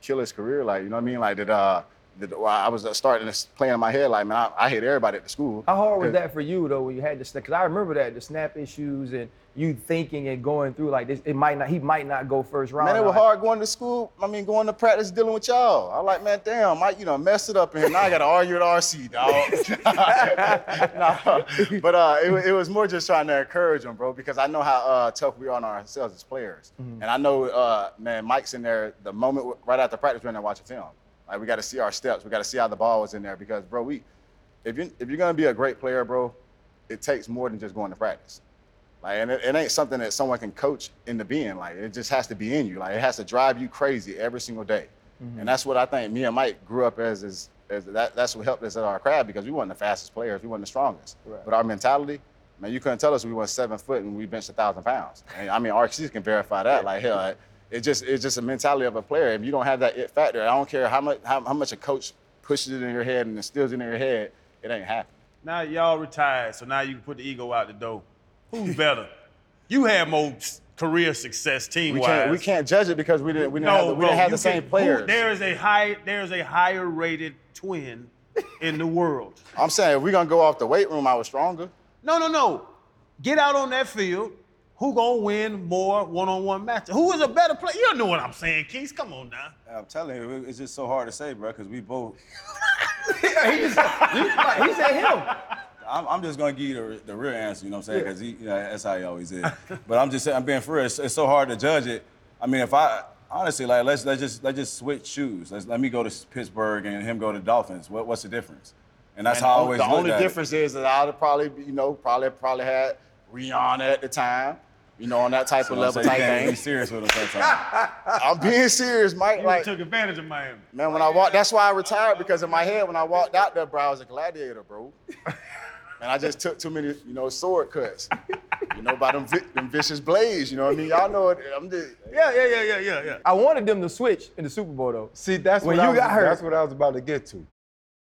kill his career. Like, you know what I mean? Like, I was starting to play in my head, like, man, I hit everybody at the school. How hard was that for you, though, when you had the snap? Because I remember that, the snap issues and you thinking and going through, like, this. He might not go first round. Man, it was hard going to school. I mean, going to practice, dealing with y'all. I like, man, damn, Mike, you know, messed it up in here. Now I got to argue with R.C., dog. But it was more just trying to encourage them, bro, because I know how tough we are on ourselves as players. Mm-hmm. And I know, man, Mike's in there the moment right after practice, we're in there watching film. Like, we got to see our steps. We got to see how the ball was in there because, bro, if you're going to be a great player, bro, it takes more than just going to practice. Like, and it ain't something that someone can coach into being. Like, it just has to be in you. Like, it has to drive you crazy every single day. Mm-hmm. And that's what I think me and Mike grew up as that's what helped us at our craft because we weren't the fastest players. We weren't the strongest. Right. But our mentality, man, you couldn't tell us we were 7 foot and we benched 1,000 pounds. And, I mean, RC can verify that. Like, hell, it's just a mentality of a player. If you don't have that it factor, I don't care how much a coach pushes it in your head and instills it in your head, it ain't happening. Now y'all retired, so now you can put the ego out the door. Who's better? You had more career success team-wise. We can't judge it because we didn't have the same players. There is a higher rated twin in the world. I'm saying if we're gonna go off the weight room, I was stronger. No. Get out on that field. Who gonna win more one-on-one matches? Who is a better player? You know what I'm saying, Keith. Come on now. I'm telling you, it's just so hard to say, bro, because we both. He said him. I'm just gonna give you the real answer, you know what I'm saying? Because that's how he always is. But I'm just saying, I'm being for real. It's so hard to judge it. I mean, if I honestly, like, let's just switch shoes. Let me go to Pittsburgh and him go to Dolphins. What's the difference? And that's how I always. The only difference is that I'd have probably had Rihanna at the time. You know, on that type of level type thing. Be serious with us that time. I'm being serious, Mike. You took advantage of Miami. Man, when I walked, that's why I retired because in my head, when I walked out there, bro, I was a gladiator, bro. And I just took too many, you know, sword cuts. You know, by them vicious blades, you know what I mean? Y'all know it. I'm just... Yeah. I wanted them to switch in the Super Bowl, though. See, that's when you got hurt. That's what I was about to get to.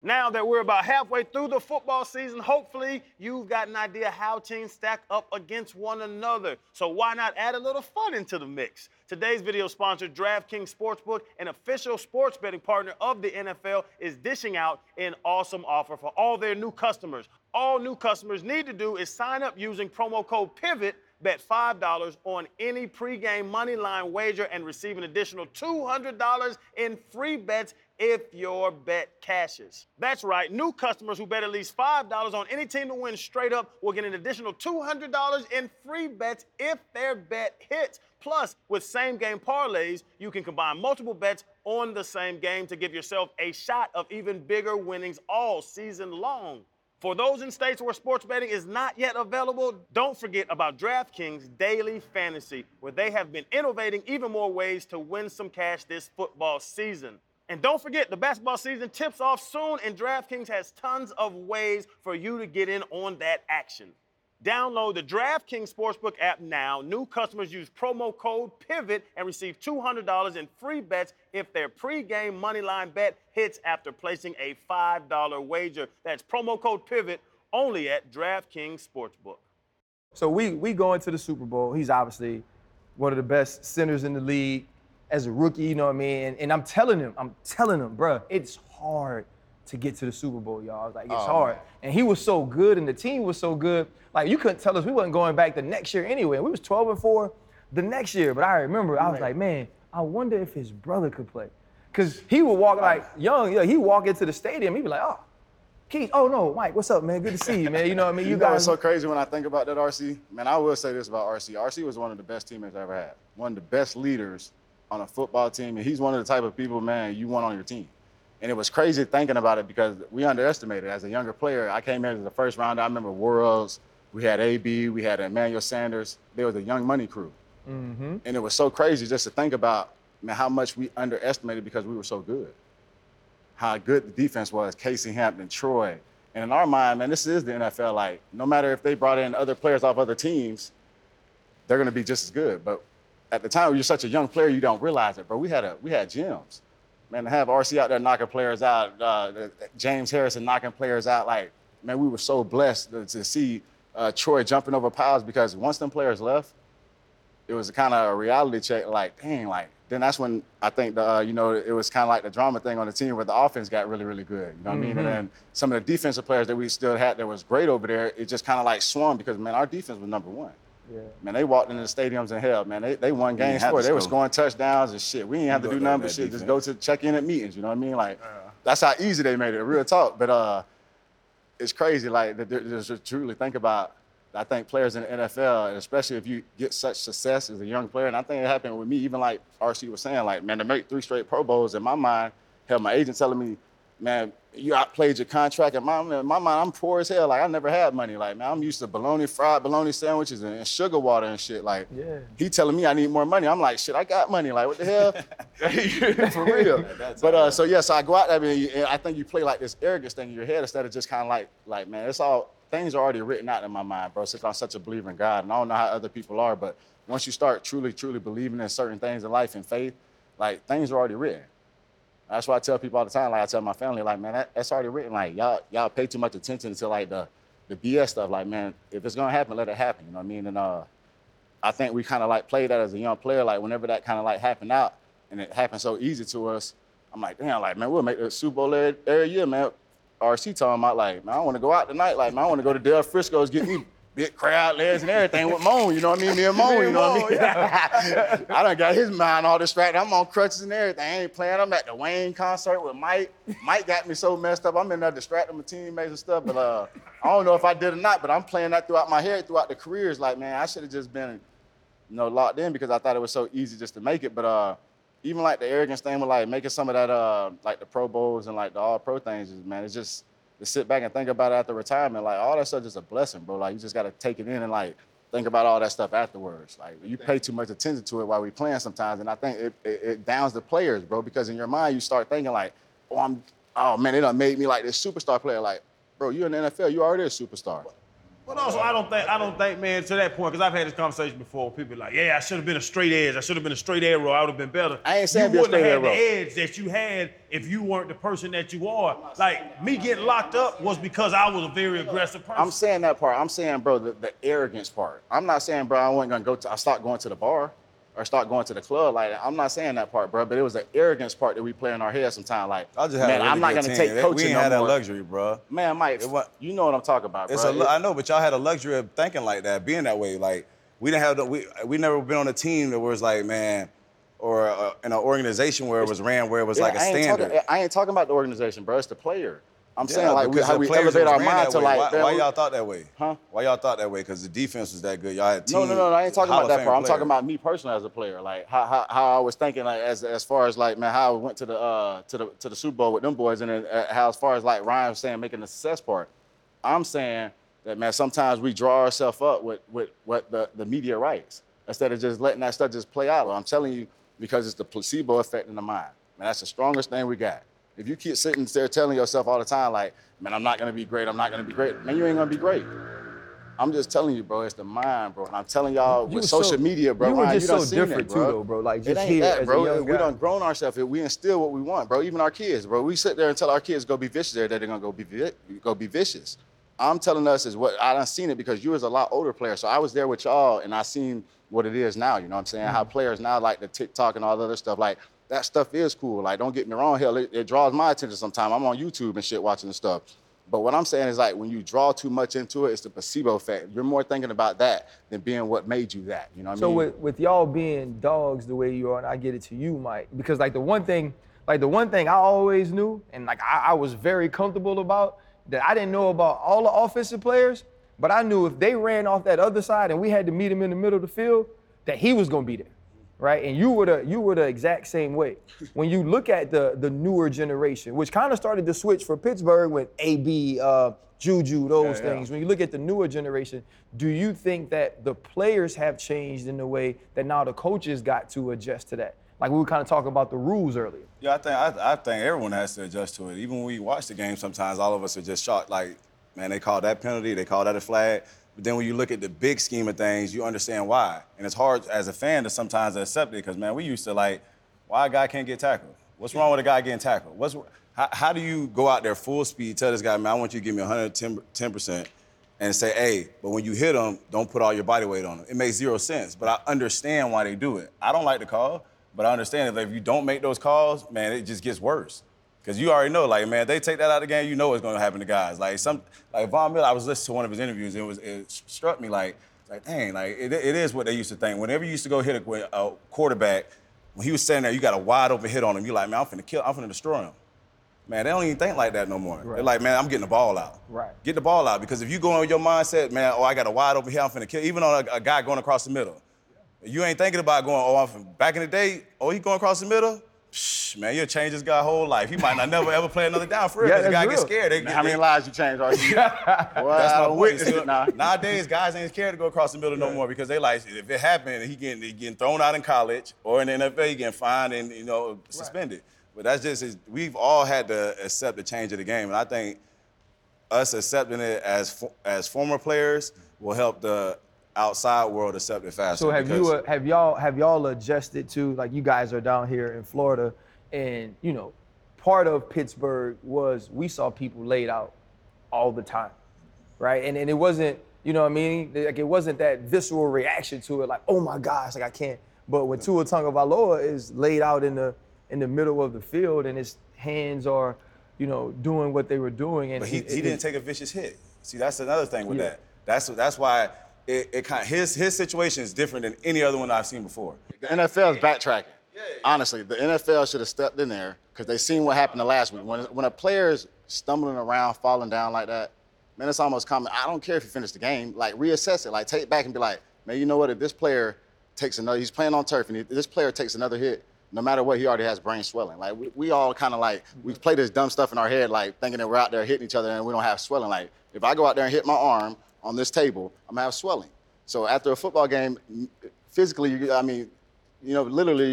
Now that we're about halfway through the football season, hopefully you've got an idea how teams stack up against one another. So why not add a little fun into the mix? Today's video sponsor, DraftKings Sportsbook, an official sports betting partner of the NFL, is dishing out an awesome offer for all their new customers. All new customers need to do is sign up using promo code PIVOT, bet $5 on any pregame money line wager, and receive an additional $200 in free bets if your bet cashes. That's right, new customers who bet at least $5 on any team to win straight up will get an additional $200 in free bets if their bet hits. Plus, with same-game parlays, you can combine multiple bets on the same game to give yourself a shot of even bigger winnings all season long. For those in states where sports betting is not yet available, don't forget about DraftKings Daily Fantasy, where they have been innovating even more ways to win some cash this football season. And don't forget, the basketball season tips off soon, and DraftKings has tons of ways for you to get in on that action. Download the DraftKings Sportsbook app now. New customers use promo code PIVOT and receive $200 in free bets if their pregame moneyline bet hits after placing a $5 wager. That's promo code PIVOT only at DraftKings Sportsbook. So we go into the Super Bowl. He's obviously one of the best centers in the league. As a rookie, you know what I mean? And I'm telling him, bruh, it's hard to get to the Super Bowl, y'all. Like, it's hard. Man. And he was so good, and the team was so good. Like, you couldn't tell us we wasn't going back the next year anyway. We was 12-4 the next year. But I remember, I was like, man, I wonder if his brother could play. Because he would walk, like, young. He'd walk into the stadium. He'd be like, oh, Keith, oh, no, Mike, what's up, man? Good to see you, man. You know what I mean? You guys. It's so crazy when I think about that, R.C. Man, I will say this about R.C. R.C. was one of the best teammates I ever had. One of the best leaders on a football team, and he's one of the type of people, man, you want on your team. And it was crazy thinking about it because we underestimated. As a younger player, I came in as the first round. I remember Worlds, we had A.B., we had Emmanuel Sanders. There was a Young Money crew. Mm-hmm. And it was so crazy just to think about, man, how much we underestimated because we were so good. How good the defense was, Casey Hampton, Troy. And in our mind, man, this is the NFL. Like, no matter if they brought in other players off other teams, they're going to be just as good. But at the time, you're such a young player, you don't realize it. But we had gems. Man, to have R.C. out there knocking players out, James Harrison knocking players out, like, man, we were so blessed to see Troy jumping over piles because once them players left, it was kind of a reality check, like, dang, like, then that's when I think, it was kind of like the drama thing on the team where the offense got really, really good. You know what I mean? And then some of the defensive players that we still had that was great over there, it just kind of like swung because, man, our defense was number one. Yeah. Man, they walked into the stadiums and hell, man, they won games for it. They were scoring touchdowns and shit. We didn't have to do nothing but shit. Defense. Just go to check in at meetings, you know what I mean? Like, that's how easy they made it, real talk. But it's crazy, like, to truly think about, I think players in the NFL, and especially if you get such success as a young player, and I think it happened with me, even like R.C. was saying, like, man, to make 3 straight Pro Bowls, in my mind, hell, my agent telling me, man, you outplayed your contract. In my mind, I'm poor as hell. Like, I never had money. Like, man, I'm used to fried bologna sandwiches and sugar water and shit. Like, yeah. He telling me I need more money. I'm like, shit, I got money. Like, what the hell? For real. Yeah, but, so I go out there, and I think you play, like, this arrogance thing in your head instead of just kind of like, man, it's all, things are already written out in my mind, bro, since I'm such a believer in God. And I don't know how other people are, but once you start truly, truly believing in certain things in life and faith, like, things are already written. That's why I tell people all the time, like I tell my family, like, man, that's already written. Like, y'all pay too much attention to, like, the BS stuff. Like, man, if it's going to happen, let it happen. You know what I mean? And I think we kind of, like, played that as a young player. Like, whenever that kind of, like, happened out and it happened so easy to us, I'm like, damn, like, man, we'll make the Super Bowl every year, man. R.C. talking about, like, man, I want to go out tonight. Like, man, I want to go to Del Frisco's, get me big crowd legs and everything with Moan, you know what I mean? Me and Moan, you know what I mean? Yeah. I done got his mind all distracted. I'm on crutches and everything. I ain't playing. I'm at the Wayne concert with Mike. Mike got me so messed up. I'm in there distracting my teammates and stuff. But I don't know if I did or not, but I'm playing that throughout my head, throughout the careers. Like, man, I should have just been, you know, locked in because I thought it was so easy just to make it. But even, like, the arrogance thing with, like, making some of that, like, the Pro Bowls and, like, the All-Pro things, man, it's just... to sit back and think about it after retirement, like, all that stuff is a blessing, bro. Like, you just got to take it in and, like, think about all that stuff afterwards. Like, you pay too much attention to it while we playing sometimes, and I think it downs the players, bro, because in your mind you start thinking, like, oh, man, they done made me, like, this superstar player. Like, Bro, you're in the NFL. You already a superstar. But also, I don't think, man, to that point, because I've had this conversation before. People are like, yeah, I should have been a straight edge. I should have been a straight arrow. I would have been better. I ain't saying you wouldn't have had the edge that you had if you weren't the person that you are. Like, me getting locked up was because I was a very aggressive person. I'm saying that part. I'm saying, bro, the arrogance part. I'm not saying, bro, I stopped going to the bar or start going to the club. Like, I'm not saying that part, bro, but it was the arrogance part that we play in our head sometimes. Like, I'm not going to take coaching we ain't had that luxury, bro. Man, Mike, you know what I'm talking about, bro. I know, but y'all had a luxury of thinking like that, being that way. Like, we didn't have we never been on a team that was like, man, or in an organization where it was ran, where it was like a standard. I ain't talking about the organization, bro. It's the player. I'm saying, like, how we elevate our mind to, like... Why y'all thought that way? Huh? Why y'all thought that way? Because the defense was that good. Y'all had team. No, I ain't talking about that part. I'm talking about me personally as a player. Like, how I was thinking, like, as far as, like, man, how I went to the Super Bowl with them boys, and then how as far as, like, Ryan was saying, making the success part. I'm saying that, man, sometimes we draw ourselves up with what the media writes instead of just letting that stuff just play out. I'm telling you, because it's the placebo effect in the mind. Man, that's the strongest thing we got. If you keep sitting there telling yourself all the time, like, man, I'm not going to be great, man, you ain't going to be great. I'm just telling you, bro, it's the mind, bro. And I'm telling y'all with social media, bro. You were just so different, too, though, bro. Like, just here as a young guy. We done grown ourselves. We instill what we want, bro. Even our kids, bro. We sit there and tell our kids go be vicious every day. They're going to go be vicious. I'm telling us is what I done seen it because you was a lot older player. So I was there with y'all, and I seen what it is now. You know what I'm saying? Mm-hmm. How players now like the TikTok and all the other stuff, like, that stuff is cool. Like, don't get me wrong. Hell, it draws my attention sometimes. I'm on YouTube and shit watching the stuff. But what I'm saying is, like, when you draw too much into it, it's the placebo effect. You're more thinking about that than being what made you that. You know what I mean? So with y'all being dogs the way you are, and I get it to you, Mike, because, like, the one thing I always knew and, like, I was very comfortable about that I didn't know about all the offensive players, but I knew if they ran off that other side and we had to meet him in the middle of the field, that he was going to be there. Right? And you were the exact same way. When you look at the newer generation, which kind of started to switch for Pittsburgh with A.B., Juju, those things. When you look at the newer generation, do you think that the players have changed in the way that now the coaches got to adjust to that? Like, we were kind of talking about the rules earlier. Yeah, I think everyone has to adjust to it. Even when we watch the game, sometimes all of us are just shocked. Like, man, they called that penalty, they called that a flag. But then when you look at the big scheme of things, you understand why. And it's hard as a fan to sometimes accept it because, man, we used to like, why a guy can't get tackled? What's wrong with a guy getting tackled? How do you go out there full speed, tell this guy, man, I want you to give me 110% and say, hey, but when you hit him, don't put all your body weight on him. It makes zero sense, but I understand why they do it. I don't like the call, but I understand if you don't make those calls, man, it just gets worse. Because you already know, like, man, they take that out of the game, you know what's going to happen to guys. Like, Von Miller, I was listening to one of his interviews, and it struck me like, dang, like, it is what they used to think. Whenever you used to go hit a quarterback, when he was standing there, you got a wide-open hit on him. You're like, man, I'm finna destroy him. Man, they don't even think like that no more. Right. They're like, man, I'm getting the ball out. Right. Get the ball out. Because if you go in with your mindset, man, oh, I got a wide-open hit, I'm finna kill, even on a guy going across the middle. Yeah. You ain't thinking about going, oh, back in the day, oh, he going across the middle? Man, you'll change this guy's whole life. He might not never ever play another down for real. Because the guy gets scared. How many lives you changed all year? That's my point. Nowadays, guys ain't scared to go across the middle no more because they like, if it happened, he getting thrown out in college or in the NFL, he getting fined and, you know, suspended. Right. But that's just, we've all had to accept the change of the game. And I think us accepting it as former players will help the outside world accept it faster. So have y'all adjusted to, like, you guys are down here in Florida, and, you know, part of Pittsburgh was we saw people laid out all the time, right? And it wasn't, you know what I mean? Like, it wasn't that visceral reaction to it, like, oh my gosh, like, I can't. But when Tua Tagovailoa is laid out in the middle of the field and his hands are, you know, doing what they were doing, and but he didn't take a vicious hit. See, that's another thing with that. That's why. It kind of, his situation is different than any other one I've seen before. The NFL is backtracking. Yeah. Honestly, the NFL should have stepped in there because they seen what happened the last week. When a player is stumbling around, falling down like that, man, it's almost common. I don't care if you finish the game. Like, reassess it. Like, take it back and be like, man, you know what? If this player takes another, he's playing on turf, and if this player takes another hit, no matter what, he already has brain swelling. Like, we all kind of like, we play this dumb stuff in our head, like thinking that we're out there hitting each other and we don't have swelling. Like, if I go out there and hit my arm on this table, I'm gonna have swelling. So after a football game, physically, literally,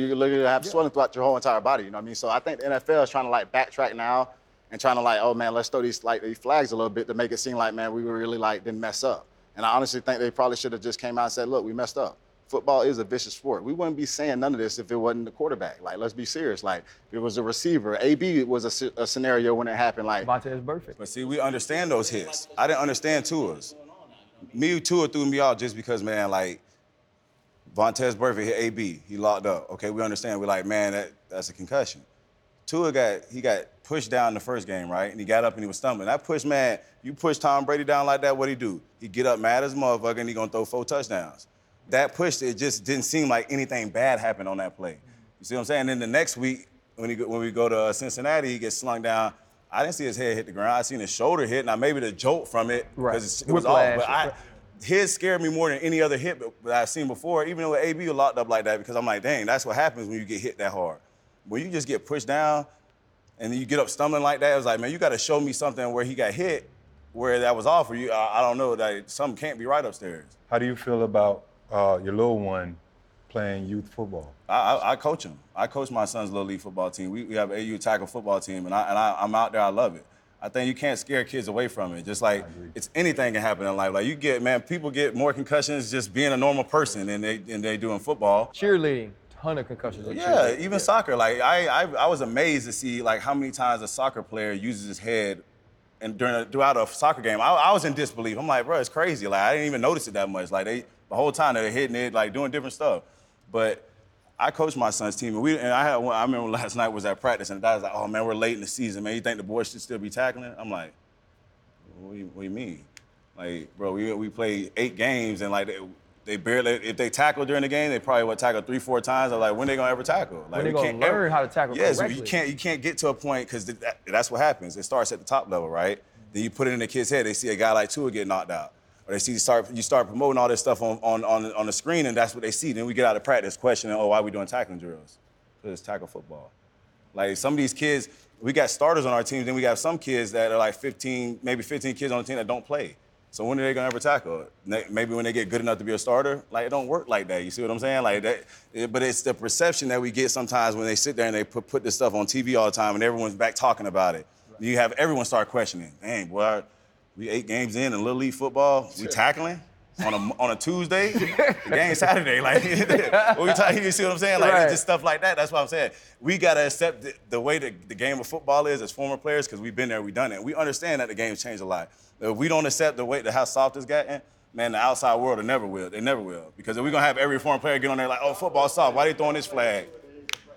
you have swelling throughout your whole entire body, you know what I mean? So I think the NFL is trying to, like, backtrack now and trying to like, oh man, let's throw these like these flags a little bit to make it seem like, man, we really like didn't mess up. And I honestly think they probably should have just came out and said, look, we messed up. Football is a vicious sport. We wouldn't be saying none of this if it wasn't the quarterback. Like, let's be serious. Like, if it was a receiver. A.B. was a scenario when it happened. Like, Montez Burfict. But see, we understand those hits. I didn't understand Tua's. Me, Tua threw me out just because, man, like, Montez Burfict hit A.B. He locked up. Okay, we understand. We're like, man, that's a concussion. Tua got pushed down the first game, right? And he got up and he was stumbling. That push, man, you push Tom Brady down like that, what'd he do? He get up mad as a motherfucker and he gonna throw 4 touchdowns. That push, it just didn't seem like anything bad happened on that play. You see what I'm saying? And then the next week, when we go to Cincinnati, he gets slung down. I didn't see his head hit the ground. I seen his shoulder hit. Now, maybe the jolt from it, because it was off. But his scared me more than any other hit that I've seen before, even though A.B. was locked up like that, because I'm like, dang, that's what happens when you get hit that hard. When you just get pushed down and you get up stumbling like that, it was like, man, you got to show me something where he got hit, where that was off, or you, I don't know, that something can't be right upstairs. How do you feel about your little one playing youth football? I coach him. I coach my son's little league football team. We have an AU tackle football team, and I'm out there. I love it. I think you can't scare kids away from it. Just like it's anything can happen in life. Like you get, man, people get more concussions just being a normal person than they do in football. Cheerleading, ton of concussions. Yeah, even soccer. Like I was amazed to see like how many times a soccer player uses his head. And throughout a soccer game, I was in disbelief. I'm like, bro, it's crazy. Like I didn't even notice it that much. Like the whole time they're hitting it, like doing different stuff. But I coached my son's team, I remember last night was at practice, and I was like, oh man, we're late in the season, man. You think the boys should still be tackling? I'm like, what do you mean? Like, bro, we played 8 games, and like they barely, if they tackle during the game, they probably would tackle 3-4 times. I'm like, when they gonna ever tackle? Like, they gonna learn how to tackle correctly. Yes, you can't get to a point because that's what happens. It starts at the top level, right? Mm-hmm. Then you put it in the kid's head. They see a guy like Tua get knocked out. Or they see you start promoting all this stuff on the screen, and that's what they see. Then we get out of practice questioning, oh, why are we doing tackling drills? Because it's tackle football. Like some of these kids, we got starters on our team, then we got some kids that are like 15, maybe 15 kids on the team that don't play. So when are they gonna ever tackle? Maybe when they get good enough to be a starter? Like, it don't work like that, you see what I'm saying? Like that, but it's the perception that we get sometimes when they sit there and they put this stuff on TV all the time and everyone's back talking about it. Right. You have everyone start questioning, dang, boy, we 8 games in Little League football, we tackling on a Tuesday, the game's Saturday. Like, you see what I'm saying? Like, It's just stuff like that. That's what I'm saying. We got to accept the way the game of football is as former players because we've been there, we've done it. We understand that the game's changed a lot. If we don't accept the way how soft it's gotten, man, the outside world never will. Because if we're going to have every foreign player get on there like, oh, football's soft, why they throwing this flag?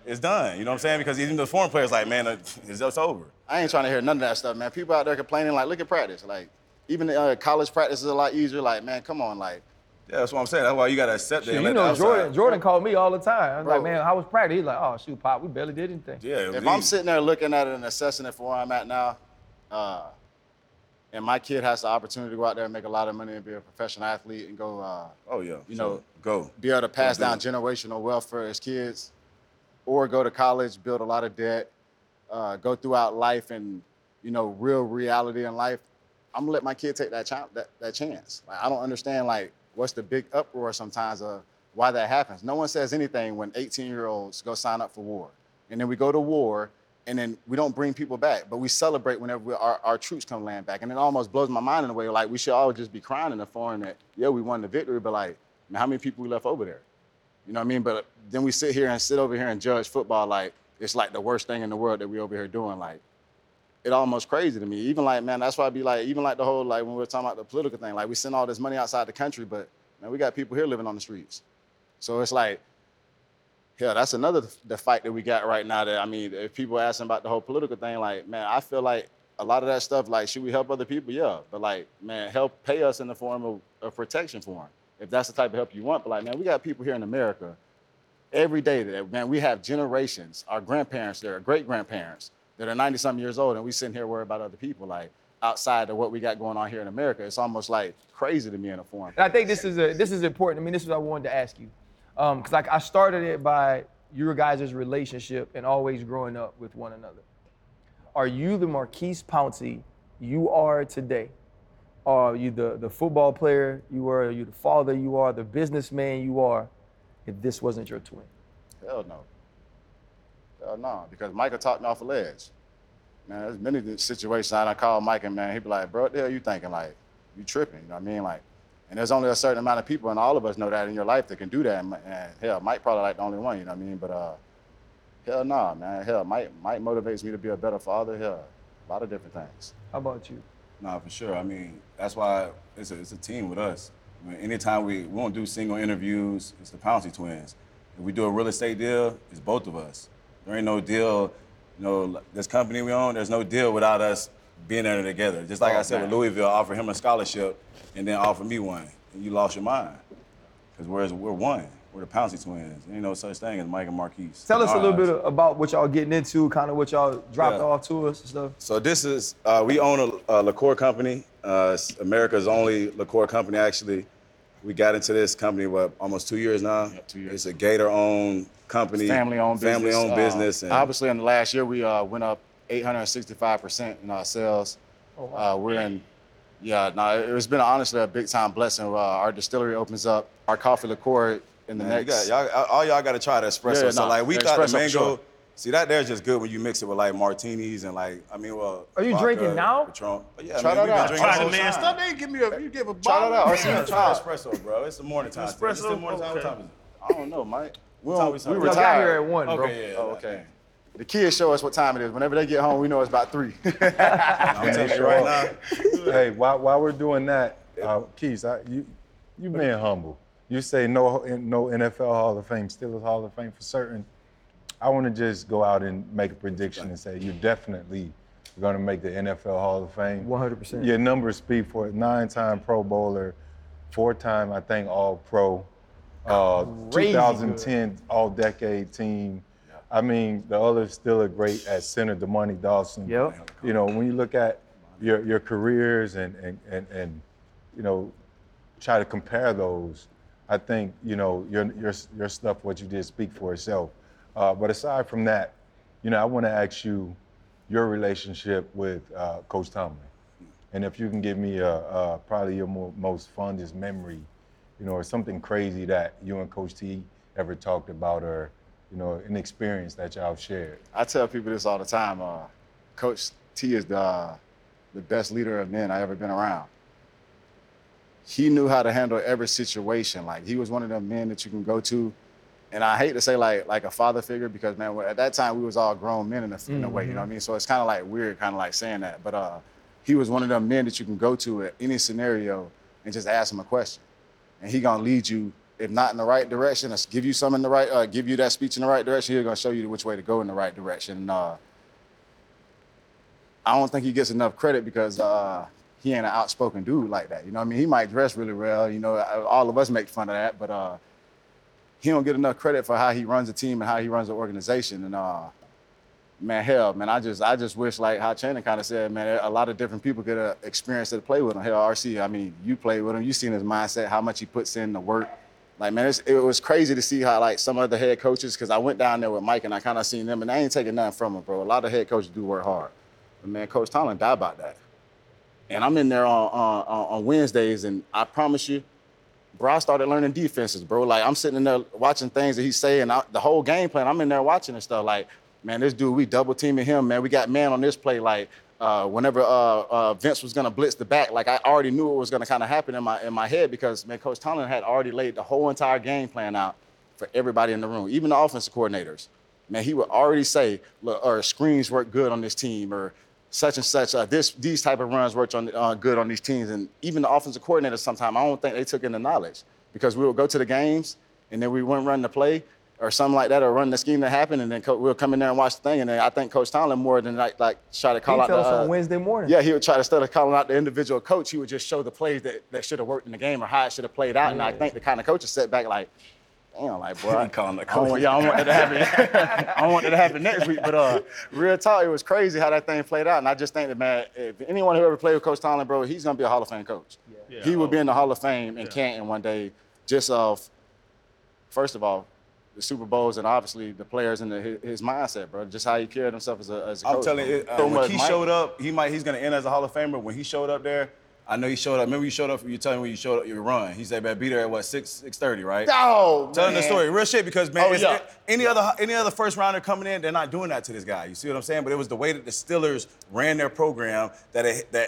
It's done, you know what I'm saying? Because even the foreign players like, man, it's over. I ain't trying to hear none of that stuff, man. People out there complaining, like, look at practice. Like, even college practice is a lot easier. Like, man, come on, like. Yeah, that's what I'm saying. That's why you got to accept that. You know, Jordan called me all the time. I was like, man, how was practice? He's like, oh, shoot, Pop, we barely did anything. Yeah. If I'm sitting there looking at it and assessing it for where I'm at now, and my kid has the opportunity to go out there and make a lot of money and be a professional athlete and go, be able to pass down generational wealth for his kids, or go to college, build a lot of debt, go throughout life and, you know, real reality in life, I'm gonna let my kid take that chance. Like, I don't understand, like, what's the big uproar sometimes of why that happens. No one says anything when 18-year-olds go sign up for war. And then we go to war, and then we don't bring people back, but we celebrate whenever our troops come land back. And it almost blows my mind in a way, like, we should all just be crying in the foreign that, yeah, we won the victory, but, like, man, how many people we left over there? You know what I mean? But then we sit over here and judge football like it's like the worst thing in the world that we over here doing. Like, it almost crazy to me. Even like, man, that's why I be like, even like the whole, like when we were talking about the political thing, like we send all this money outside the country, but man, we got people here living on the streets. So it's like, hell, that's the fight that we got right now that, I mean, if people asking about the whole political thing, like, man, I feel like a lot of that stuff, like, should we help other people? Yeah. But like, man, help pay us in the form of protection for them, if that's the type of help you want. But like, man, we got people here in America every day that, man, we have generations, our grandparents, their great-grandparents that are 90-something years old, and we sitting here worried about other people, like, outside of what we got going on here in America. It's almost, like, crazy to me in a form. And I think this is important. I mean, this is what I wanted to ask you. Because, like, I started it by your guys' relationship and always growing up with one another. Are you the Maurkice Pouncey you are today? Are you the football player you are? Are you the father you are? The businessman you are? If this wasn't your twin? Hell no. Because Micah talked me off a ledge. Man, there's many situations I called Mike and, man, he'd be like, bro, what the hell you thinking? Like, you tripping, you know what I mean? Like, and there's only a certain amount of people, and all of us know that in your life that can do that. And hell, Mike probably like the only one, you know what I mean? But hell nah, man. Hell, Mike motivates me to be a better father. Hell, a lot of different things. How about you? Nah, for sure. I mean, that's why it's a team with us. I mean, anytime we don't do single interviews, it's the Pouncey twins. If we do a real estate deal, it's both of us. There ain't no deal, you know, this company we own, there's no deal without us being there together. Just like I said, man, with Louisville, offer him a scholarship and then offer me one. And you lost your mind. Because we're one. We're the Pouncey twins. There ain't no such thing as Mike and Maurkice. Tell us a little bit about what y'all getting into, kind of what y'all dropped off to us and stuff. So this is, we own a liqueur company. It's America's only liqueur company, actually. We got into this company, what, almost 2 years now? Yeah, 2 years. It's a Gator-owned company. Family-owned business. And obviously, in the last year, we went up 865% in our sales. Oh, wow. It's been honestly a big-time blessing. Our distillery opens up. Our coffee liqueur in the next. Y'all got to try the espresso. We thought the mango, sure. See, that there's just good when you mix it with, like, martinis and, like, I mean, well. Are you vodka, drinking now? Patron. Yeah, try that out. Try the man stuff. They give me you give a bottle. Try that out. Try espresso, bro. It's the morning time. Espresso? It's the morning time. What time is it? I don't know, Mike. We retired. Got here at 1, bro. Okay, yeah, okay. The kids show us what time it is. Whenever they get home, we know it's about 3. I'm telling you right now. Hey, while we're doing that, Keith, you being humble. You say no NFL Hall of Fame, Steelers Hall of Fame for certain. I want to just go out and make a prediction and say you're definitely going to make the NFL Hall of Fame. 100%. Your numbers speak for it. 9-time Pro Bowler, 4-time, I think, All-Pro, 2010 good. All-Decade team. Yep. I mean, the others still are great at center, DeMonte Dawson. Yep. You know, when you look at your careers and you know, try to compare those, I think, you know, your stuff, what you did, speak for itself. But aside from that, you know, I want to ask you your relationship with Coach Tomlin. And if you can give me probably your most fondest memory, you know, or something crazy that you and Coach T ever talked about, or, you know, an experience that y'all shared. I tell people this all the time. Coach T is the best leader of men I ever been around. He knew how to handle every situation. Like, he was one of them men that you can go to. And I hate to say like a father figure because, man, at that time, we was all grown men in a way, you know what I mean? So it's kind of like weird, kind of like saying that. But he was one of them men that you can go to at any scenario and just ask him a question. And he going to lead you, if not in the right direction, or give you that speech in the right direction, he's going to show you which way to go in the right direction. And I don't think he gets enough credit because he ain't an outspoken dude like that. You know what I mean? He might dress really well. You know, all of us make fun of that, but... he don't get enough credit for how he runs a team and how he runs an organization. And I just wish, like how Channing kind of said, man, a lot of different people get an experience to play with him. Hell, R.C., I mean, you played with him. You seen his mindset, how much he puts in the work. Like, man, it was crazy to see how, like, some other head coaches, because I went down there with Mike and I kind of seen them, and I ain't taking nothing from them, bro. A lot of head coaches do work hard. But, man, Coach Tomlin died about that. And I'm in there on Wednesdays, and I promise you, bro, I started learning defenses, bro. Like, I'm sitting in there watching things that he's saying. The whole game plan, I'm in there watching and stuff. Like, man, this dude, we double-teaming him, man. We got man on this play. Like, whenever Vince was going to blitz the back, like, I already knew it was going to kind of happen in my head because, man, Coach Tomlin had already laid the whole entire game plan out for everybody in the room, even the offensive coordinators. Man, he would already say, look, or screens work good on this team, or such and such, these type of runs worked good on these teams. And even the offensive coordinators sometimes, I don't think they took in the knowledge because we would go to the games and then we wouldn't run the play or something like that or run the scheme that happened and then we'll come in there and watch the thing. And then I think Coach Tomlin more than like try to call out the— He tell us on Wednesday morning. Yeah, he would try to, instead of calling out the individual coach, he would just show the plays that should have worked in the game or how it should have played out. Mm-hmm. And I think the kind of coaches set back like, damn, like, bro, I don't want that to happen. I don't want that to happen next week. But real talk, it was crazy how that thing played out. And I just think that, man, if anyone who ever played with Coach Tomlin, bro, he's going to be a Hall of Fame coach. Yeah. Yeah, he will be in the Hall of Fame in Canton one day just off, first of all, the Super Bowls and obviously the players and his mindset, bro, just how he carried himself as a coach. I'm telling you, when he showed up, he's going to end as a Hall of Famer. When he showed up there, I know you showed up. Remember you showed up, you telling me when you showed up your run. He said, man, be there at what, 6:30, right? Oh, tell him the story. Real shit, because man, any other first rounder coming in, they're not doing that to this guy. You see what I'm saying? But it was the way that the Steelers ran their program that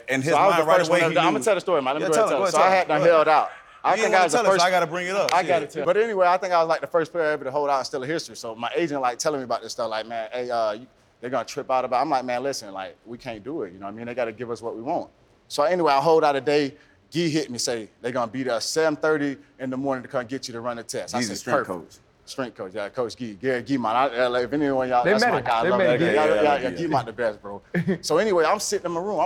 in his mind right away. I'm gonna tell the story, man. Let me tell it. So I had them held out. I think I was the first. I gotta bring it up. I gotta tell. But anyway, I think I was like the first player ever to hold out in Steelers history. So my agent like telling me about this stuff, like, man, hey, they're gonna trip out about it. I'm like, man, listen, like, we can't do it. You know what I mean? They gotta give us what we want. So anyway, I hold out a day. Gee hit me, say, they're going to be there 7:30 in the morning to come get you to run the test. He's a strength coach. Strength coach, yeah, Coach Gee. Gary Guimont. Like, if anyone, y'all, that's my guy. Yeah, Guimont the best, bro. So anyway, I'm sitting in my room.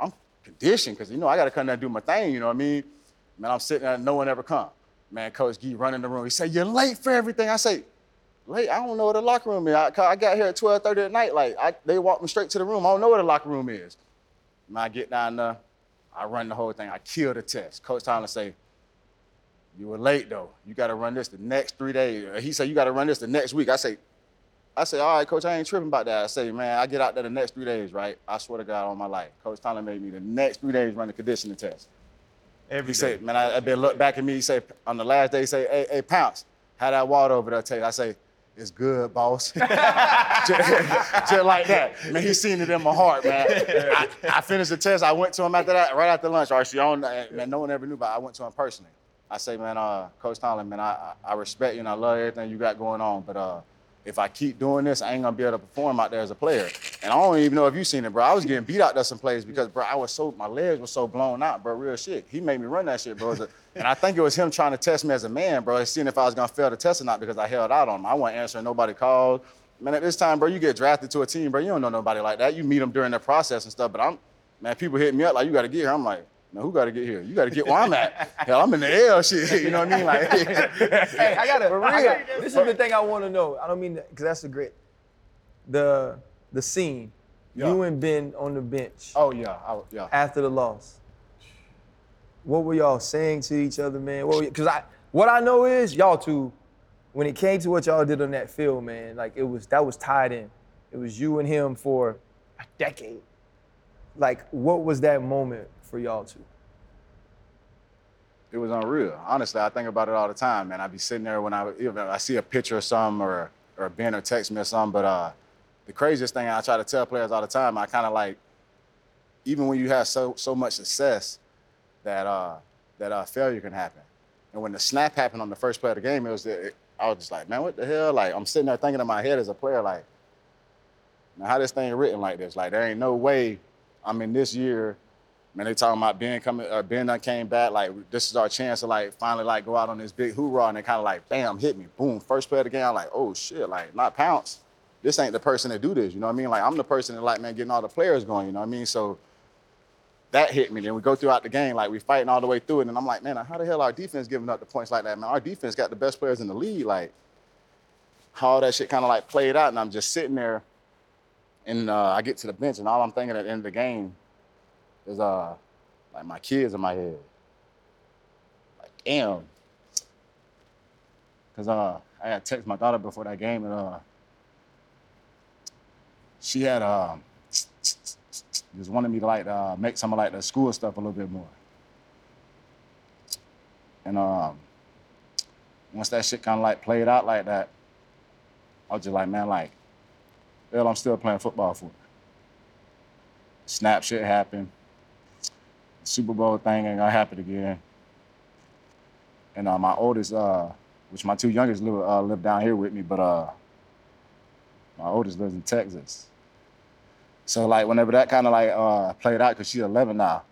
I'm conditioned because, you know, I got to come there and do my thing, you know what I mean? Man, I'm sitting there, no one ever come. Man, Coach Gee running the room. He said, you're late for everything. I say, late? I don't know where the locker room is. I got here at 12:30 at night. Like, they walked me straight to the room. I don't know where the locker room is. Man, I get down there, I run the whole thing. I kill the test. Coach Tomlin say, you were late, though. You got to run this the next 3 days. He said, you got to run this the next week. I say, all right, Coach, I ain't tripping about that. I say, man, I get out there the next 3 days, right? I swear to God on my life. Coach Tomlin made me the next 3 days run the conditioning test. Every day. He said, man, I been look back at me. He said, on the last day, he say, hey, Pounce, how that water over there taste? I say, it's good, boss. just like that. Man, he seen it in my heart, man. I finished the test. I went to him after that, right after lunch. R.C., man, no one ever knew, but I went to him personally. I say, man, Coach Tomlin, man, I respect you and I love everything you got going on, but if I keep doing this, I ain't going to be able to perform out there as a player. And I don't even know if you seen it, bro. I was getting beat out there some plays because, bro, my legs were so blown out, bro, real shit. He made me run that shit, bro. And I think it was him trying to test me as a man, bro, seeing if I was going to fail the test or not because I held out on him. I wasn't answering nobody calls. Man, at this time, bro, you get drafted to a team, bro, you don't know nobody like that. You meet them during the process and stuff, but people hit me up like, you got to get here. I'm like, now, who got to get here? You got to get where I'm at. Hell, I'm in the L shit. You know what I mean? Like, hey, I got to. This is the thing I want to know. I don't mean because that's the great. The scene, yeah. You and Ben on the bench. Oh yeah, yeah. After the loss, what were y'all saying to each other, man? Because what I know is y'all two, when it came to what y'all did on that field, man, like that was tied in. It was you and him for a decade. Like, what was that moment for y'all two? It was unreal. Honestly, I think about it all the time, man. I be sitting there when I see a picture of something or Ben or text me or something, but the craziest thing I try to tell players all the time, I kind of like, even when you have so much success, that failure can happen. And when the snap happened on the first play of the game, I was just like, man, what the hell? Like, I'm sitting there thinking in my head as a player, like, now how this thing written like this? Like, there ain't no way I'm in this year. Man, they talking about Ben coming, or Ben done came back, like, this is our chance to, like, finally, like, go out on this big hoorah, and they kind of, like, bam, hit me, boom, first play of the game, I'm like, oh, shit, like, not Pounce. This ain't the person that do this, you know what I mean? Like, I'm the person that, like, man, getting all the players going, you know what I mean? So that hit me. Then we go throughout the game, like, we fighting all the way through it, and I'm like, man, how the hell our defense giving up the points like that, man? Our defense got the best players in the league, like, how that shit kind of, like, played out, and I'm just sitting there, and I get to the bench, and all I'm thinking at the end of the game is like my kids in my head. Like, damn. Cause I had texted my daughter before that game and she had just wanted me to like make some of like the school stuff a little bit more. And once that shit kind of like played out like that, I was just like, man, like, hell, I'm still playing football for it. Snap shit happened. Super Bowl thing ain't gonna happen again. And my oldest, which my two youngest live down here with me, but my oldest lives in Texas. So like whenever that kind of like played out, cause she's 11 now,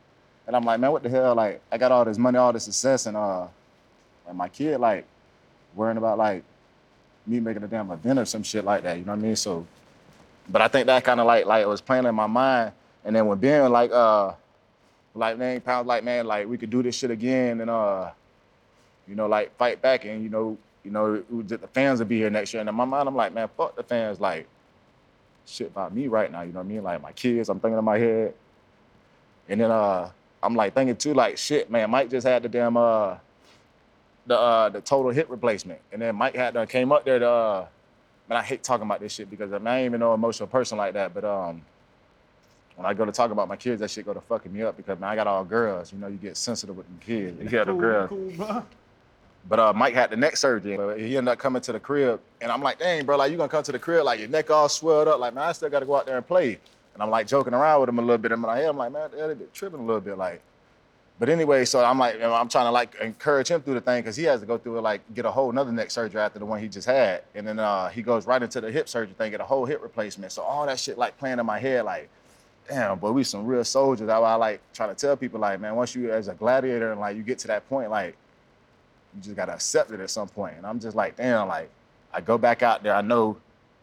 and I'm like, man, what the hell? Like I got all this money, all this success, and like, my kid like worrying about like me making a damn event or some shit like that. You know what I mean? So, but I think that kind of like it was playing in my mind, and then when being like, man, Pounce, like, man, like, we could do this shit again and, you know, like, fight back and, you know, the fans will be here next year. And in my mind, I'm like, man, fuck the fans, like, shit about me right now, you know what I mean? Like, my kids, I'm thinking in my head. And then I'm, like, thinking, too, like, shit, man, Mike just had the damn, the total hip replacement. And then Mike had done came up there to, man, I hate talking about this shit because I ain't even no emotional person like that, but When I go to talk about my kids, that shit go to fucking me up because, man, I got all girls. You know, you get sensitive with them kids. You got cool, the girls. Cool, bro. But Mike had the neck surgery. But he ended up coming to the crib. And I'm like, dang, bro, like, you gonna come to the crib, like, your neck all swelled up. Like, man, I still gotta go out there and play. And I'm, like, joking around with him a little bit in my head. I'm like, man, they're tripping a little bit, like. But anyway, so I'm like, I'm trying to, like, encourage him through the thing because he has to go through it, like, get a whole nother neck surgery after the one he just had. And then he goes right into the hip surgery thing, get a whole hip replacement. So all that shit, like, playing in my head, like, damn, boy, we some real soldiers. That's why I, like, try to tell people, like, man, once you as a gladiator and, like, you get to that point, like, you just got to accept it at some point. And I'm just like, damn, like, I go back out there. I know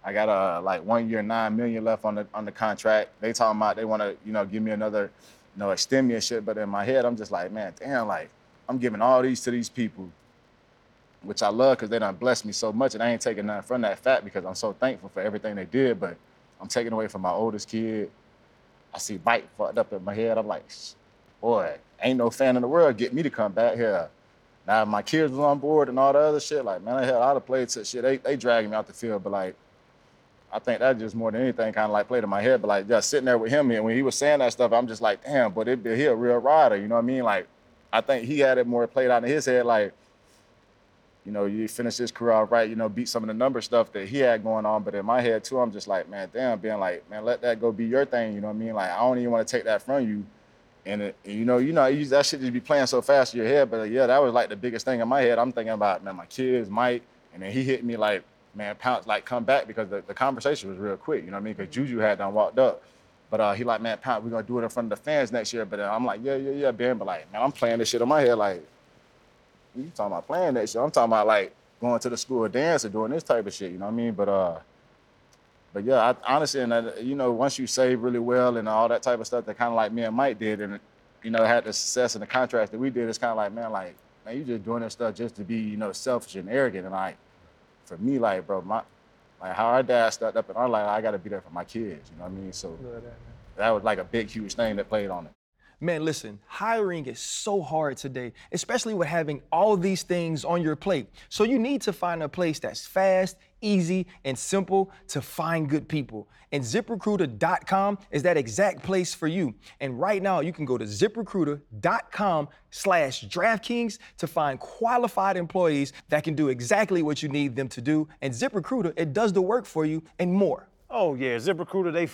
I got, like, 1 year, $9 million left on the contract. They talking about they want to, you know, give me another, you know, extend me and shit. But in my head, I'm just like, man, damn, like, I'm giving all these to these people, which I love because they done blessed me so much. And I ain't taking nothing from that fact because I'm so thankful for everything they did. But I'm taking away from my oldest kid. I see Mike fucked up in my head. I'm like, boy, ain't no fan in the world get me to come back here. Now, if my kids was on board and all the other shit, like, man, hell, I'd have played to shit. They dragging me out the field, but, like, I think that just more than anything kind of, like, played in my head. But, like, just sitting there with him, and when he was saying that stuff, I'm just like, damn, but he a real rider, you know what I mean? Like, I think he had it more played out in his head, like, you know, you finish his career all right, you know, beat some of the number stuff that he had going on. But in my head, too, I'm just like, man, damn, being like, man, let that go be your thing, you know what I mean? Like, I don't even want to take that from you. And, you know, that shit just be playing so fast in your head. But, yeah, that was, like, the biggest thing in my head. I'm thinking about, man, my kids, Mike. And then he hit me like, man, Pouncey, like, come back because the conversation was real quick, you know what I mean? Because Juju had done walked up. But he like, man, Pouncey, we're going to do it in front of the fans next year. But I'm like, yeah, Ben. But, like, man, I'm playing this shit in my head. Like, you talking about playing that shit. I'm talking about, like, going to the school of dance or doing this type of shit, you know what I mean? But yeah, I, honestly, and you know, once you save really well and all that type of stuff, that kind of like me and Mike did, and you know, had the success and the contracts that we did, it's kind of like, man, you just doing this stuff just to be, you know, selfish and arrogant. And like, for me, like, bro, like how our dad stepped up in our life, I got to be there for my kids. You know what I mean? So that was like a big, huge thing that played on it. Man, listen, hiring is so hard today, especially with having all these things on your plate. So you need to find a place that's fast, easy, and simple to find good people. And ZipRecruiter.com is that exact place for you. And right now, you can go to ZipRecruiter.com/DraftKings to find qualified employees that can do exactly what you need them to do. And ZipRecruiter, it does the work for you and more. Oh, yeah, ZipRecruiter, they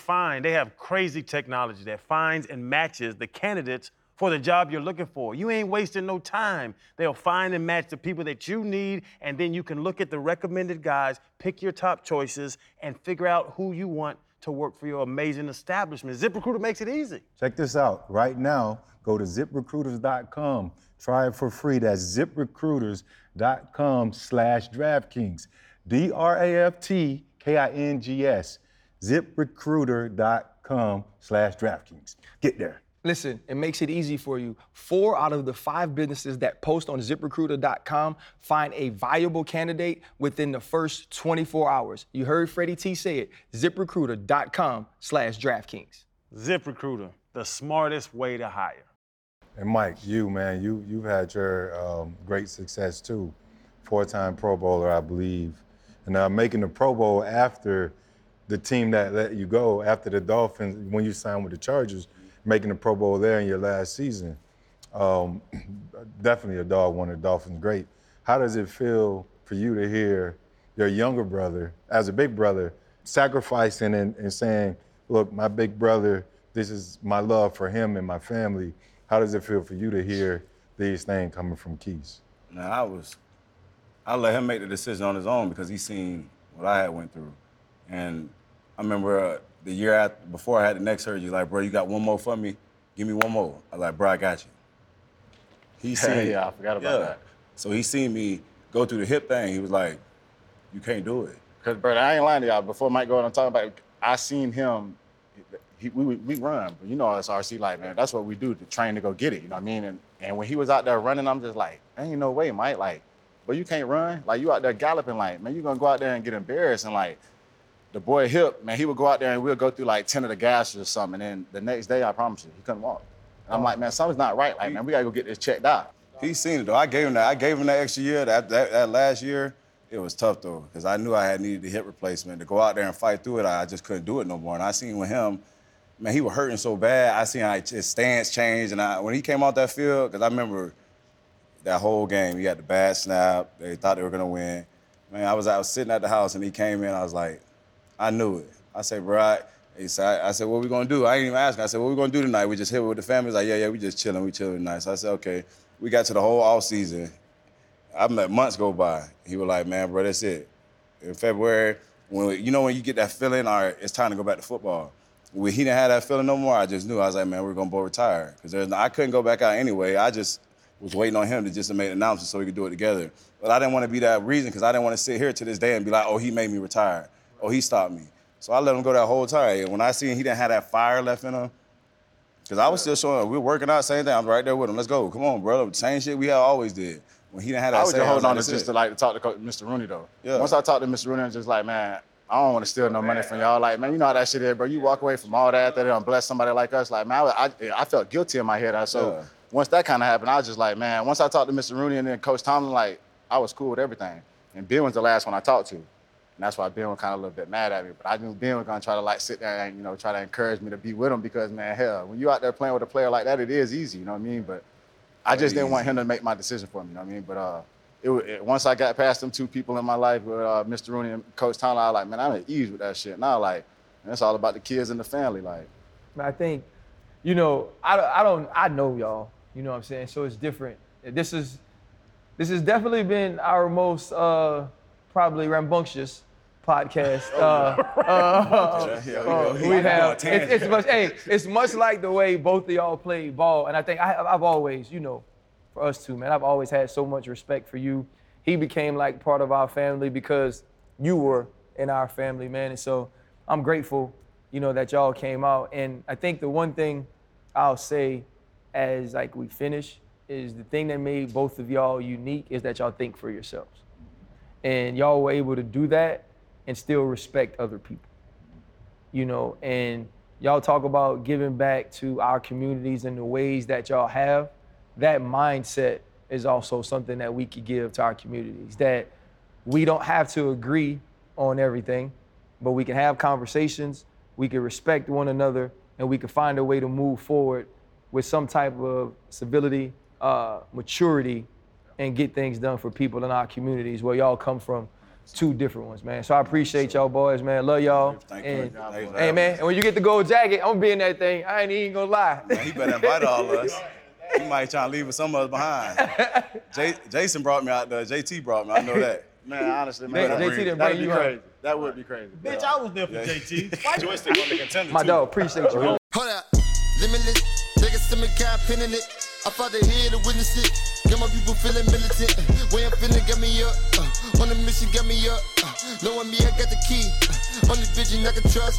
have crazy technology that finds and matches the candidates for the job you're looking for. You ain't wasting no time. They'll find and match the people that you need, and then you can look at the recommended guys, pick your top choices, and figure out who you want to work for your amazing establishment. ZipRecruiter makes it easy. Check this out. Right now, go to ZipRecruiters.com. Try it for free. That's ZipRecruiters.com/DraftKings. DraftKings. ZipRecruiter.com/DraftKings. Get there. Listen, it makes it easy for you. 4 out of the 5 businesses that post on ZipRecruiter.com find a viable candidate within the first 24 hours. You heard Freddie T say it. ZipRecruiter.com/DraftKings. ZipRecruiter, the smartest way to hire. And Mike, you, man, you've had your great success too. 4-time Pro Bowler, I believe. And making the Pro Bowl after the team that let you go, after the Dolphins, when you signed with the Chargers, making the Pro Bowl there in your last season. Definitely a dog, one of the Dolphins, great. How does it feel for you to hear your younger brother, as a big brother, sacrificing and saying, look, my big brother, this is my love for him and my family. How does it feel for you to hear these things coming from Keys? Now, I let him make the decision on his own because he seen what I had went through. And I remember the year after, before I had the neck surgery, like, bro, you got one more for me? Give me one more. I like, bro, I got you. He seen, yeah, I forgot about that. So he seen me go through the hip thing. He was like, you can't do it. Because, bro, I ain't lying to y'all. Before Mike go on, I'm talking about, I seen him, we run. But you know, it's R.C. like, man, that's what we do, to train to go get it, you know what I mean? And when he was out there running, I'm just like, ain't no way, Mike, like, but you can't run. Like, you out there galloping, like, man, you gonna go out there and get embarrassed. And, like, the boy Hip, man, he would go out there and we'll go through like 10 of the gashes or something. And then the next day, I promise you, he couldn't walk. And I'm like, man, something's not right. Like, man, we gotta go get this checked out. He seen it though. I gave him that extra year. That last year, it was tough though, because I knew I had needed the hip replacement. To go out there and fight through it, I just couldn't do it no more. And I seen with him, man, he was hurting so bad. I seen like his stance change, and when he came out that field, because I remember that whole game, he got the bad snap. They thought they were gonna win. Man, I was sitting at the house, and he came in. I was like, I knew it. I said, bro, I said, what we gonna do? I ain't even asking. I said, what we gonna do tonight? We just hit with the family. He's like, yeah, we just chilling. We chilling tonight. So I said, okay. We got to the whole off season. I've let months go by. He was like, man, bro, that's it. In February, when you get that feeling, all right, it's time to go back to football. When he didn't have that feeling no more, I just knew. I was like, man, we're gonna both retire. Because I couldn't go back out anyway. I just was waiting on him to make an announcement so we could do it together. But I didn't want to be that reason, because I didn't want to sit here to this day and be like, oh, he made me retire. Oh, he stopped me. So I let him go that whole time. And when I seen he didn't have that fire left in him, because I was still showing him, we were working out, same thing. I'm right there with him. Let's go. Come on, brother. Same shit we always did. When he didn't have that, I was just holding on to to talk to Mr. Rooney, though. Yeah. Once I talked to Mr. Rooney, I was just like, man, I don't want to steal no money from y'all. Like, man, you know how that shit is, bro. You walk away from all that, they don't bless somebody like us. Like, man, I felt guilty in my head. Once that kind of happened, I was just like, man, once I talked to Mr. Rooney and then Coach Tomlin, like, I was cool with everything. And Ben was the last one I talked to. And that's why Ben was kind of a little bit mad at me. But I knew Ben was going to try to, like, sit there and, try to encourage me to be with him because, man, hell, when you out there playing with a player like that, it is easy, you know what I mean? But I just didn't want him to make my decision for me, you know what I mean? But once I got past them two people in my life with Mr. Rooney and Coach Tomlin, I was like, man, I'm at ease with that shit. Now, like, man, it's all about the kids and the family, like. I think, I know y'all. You know what I'm saying? So it's different. This has definitely been our most probably rambunctious podcast. We have it's much like the way both of y'all played ball, and I think I've always, for us two, man, I've always had so much respect for you. He became like part of our family because you were in our family, man, and so I'm grateful, that y'all came out. And I think the one thing I'll say, as like we finish, is the thing that made both of y'all unique is that y'all think for yourselves. And y'all were able to do that and still respect other people, and y'all talk about giving back to our communities in the ways that y'all have. That mindset is also something that we could give to our communities, that we don't have to agree on everything, but we can have conversations, we can respect one another, and we can find a way to move forward with some type of civility, maturity, and get things done for people in our communities where y'all come from, two different ones, man. So I appreciate y'all boys, man. Love y'all. Thank you. Hey, man, and when you get the gold jacket, I'm gonna be in that thing. I ain't even gonna lie. Man, he better invite all of us. He might try to leave some of us behind. Jason brought me out there. JT brought me. I know that. Man, honestly, man. JT didn't bring you crazy. That would be crazy. Bitch, I was there for JT. Joystick on the contender, my dog, appreciate you, man. Hold up. Limitless. Niggas to me cap pinning it. I fought the head to witness it. Get my people feeling militant. Way I'm feeling, get me up. On the mission, get me up. Knowing me, I got the key. On the vision, I can trust.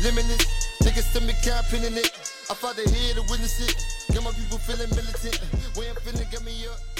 Limitless. Niggas to me cap pinning it. I fought the head to witness it. Get my people feeling militant. Way I'm feeling, get me up.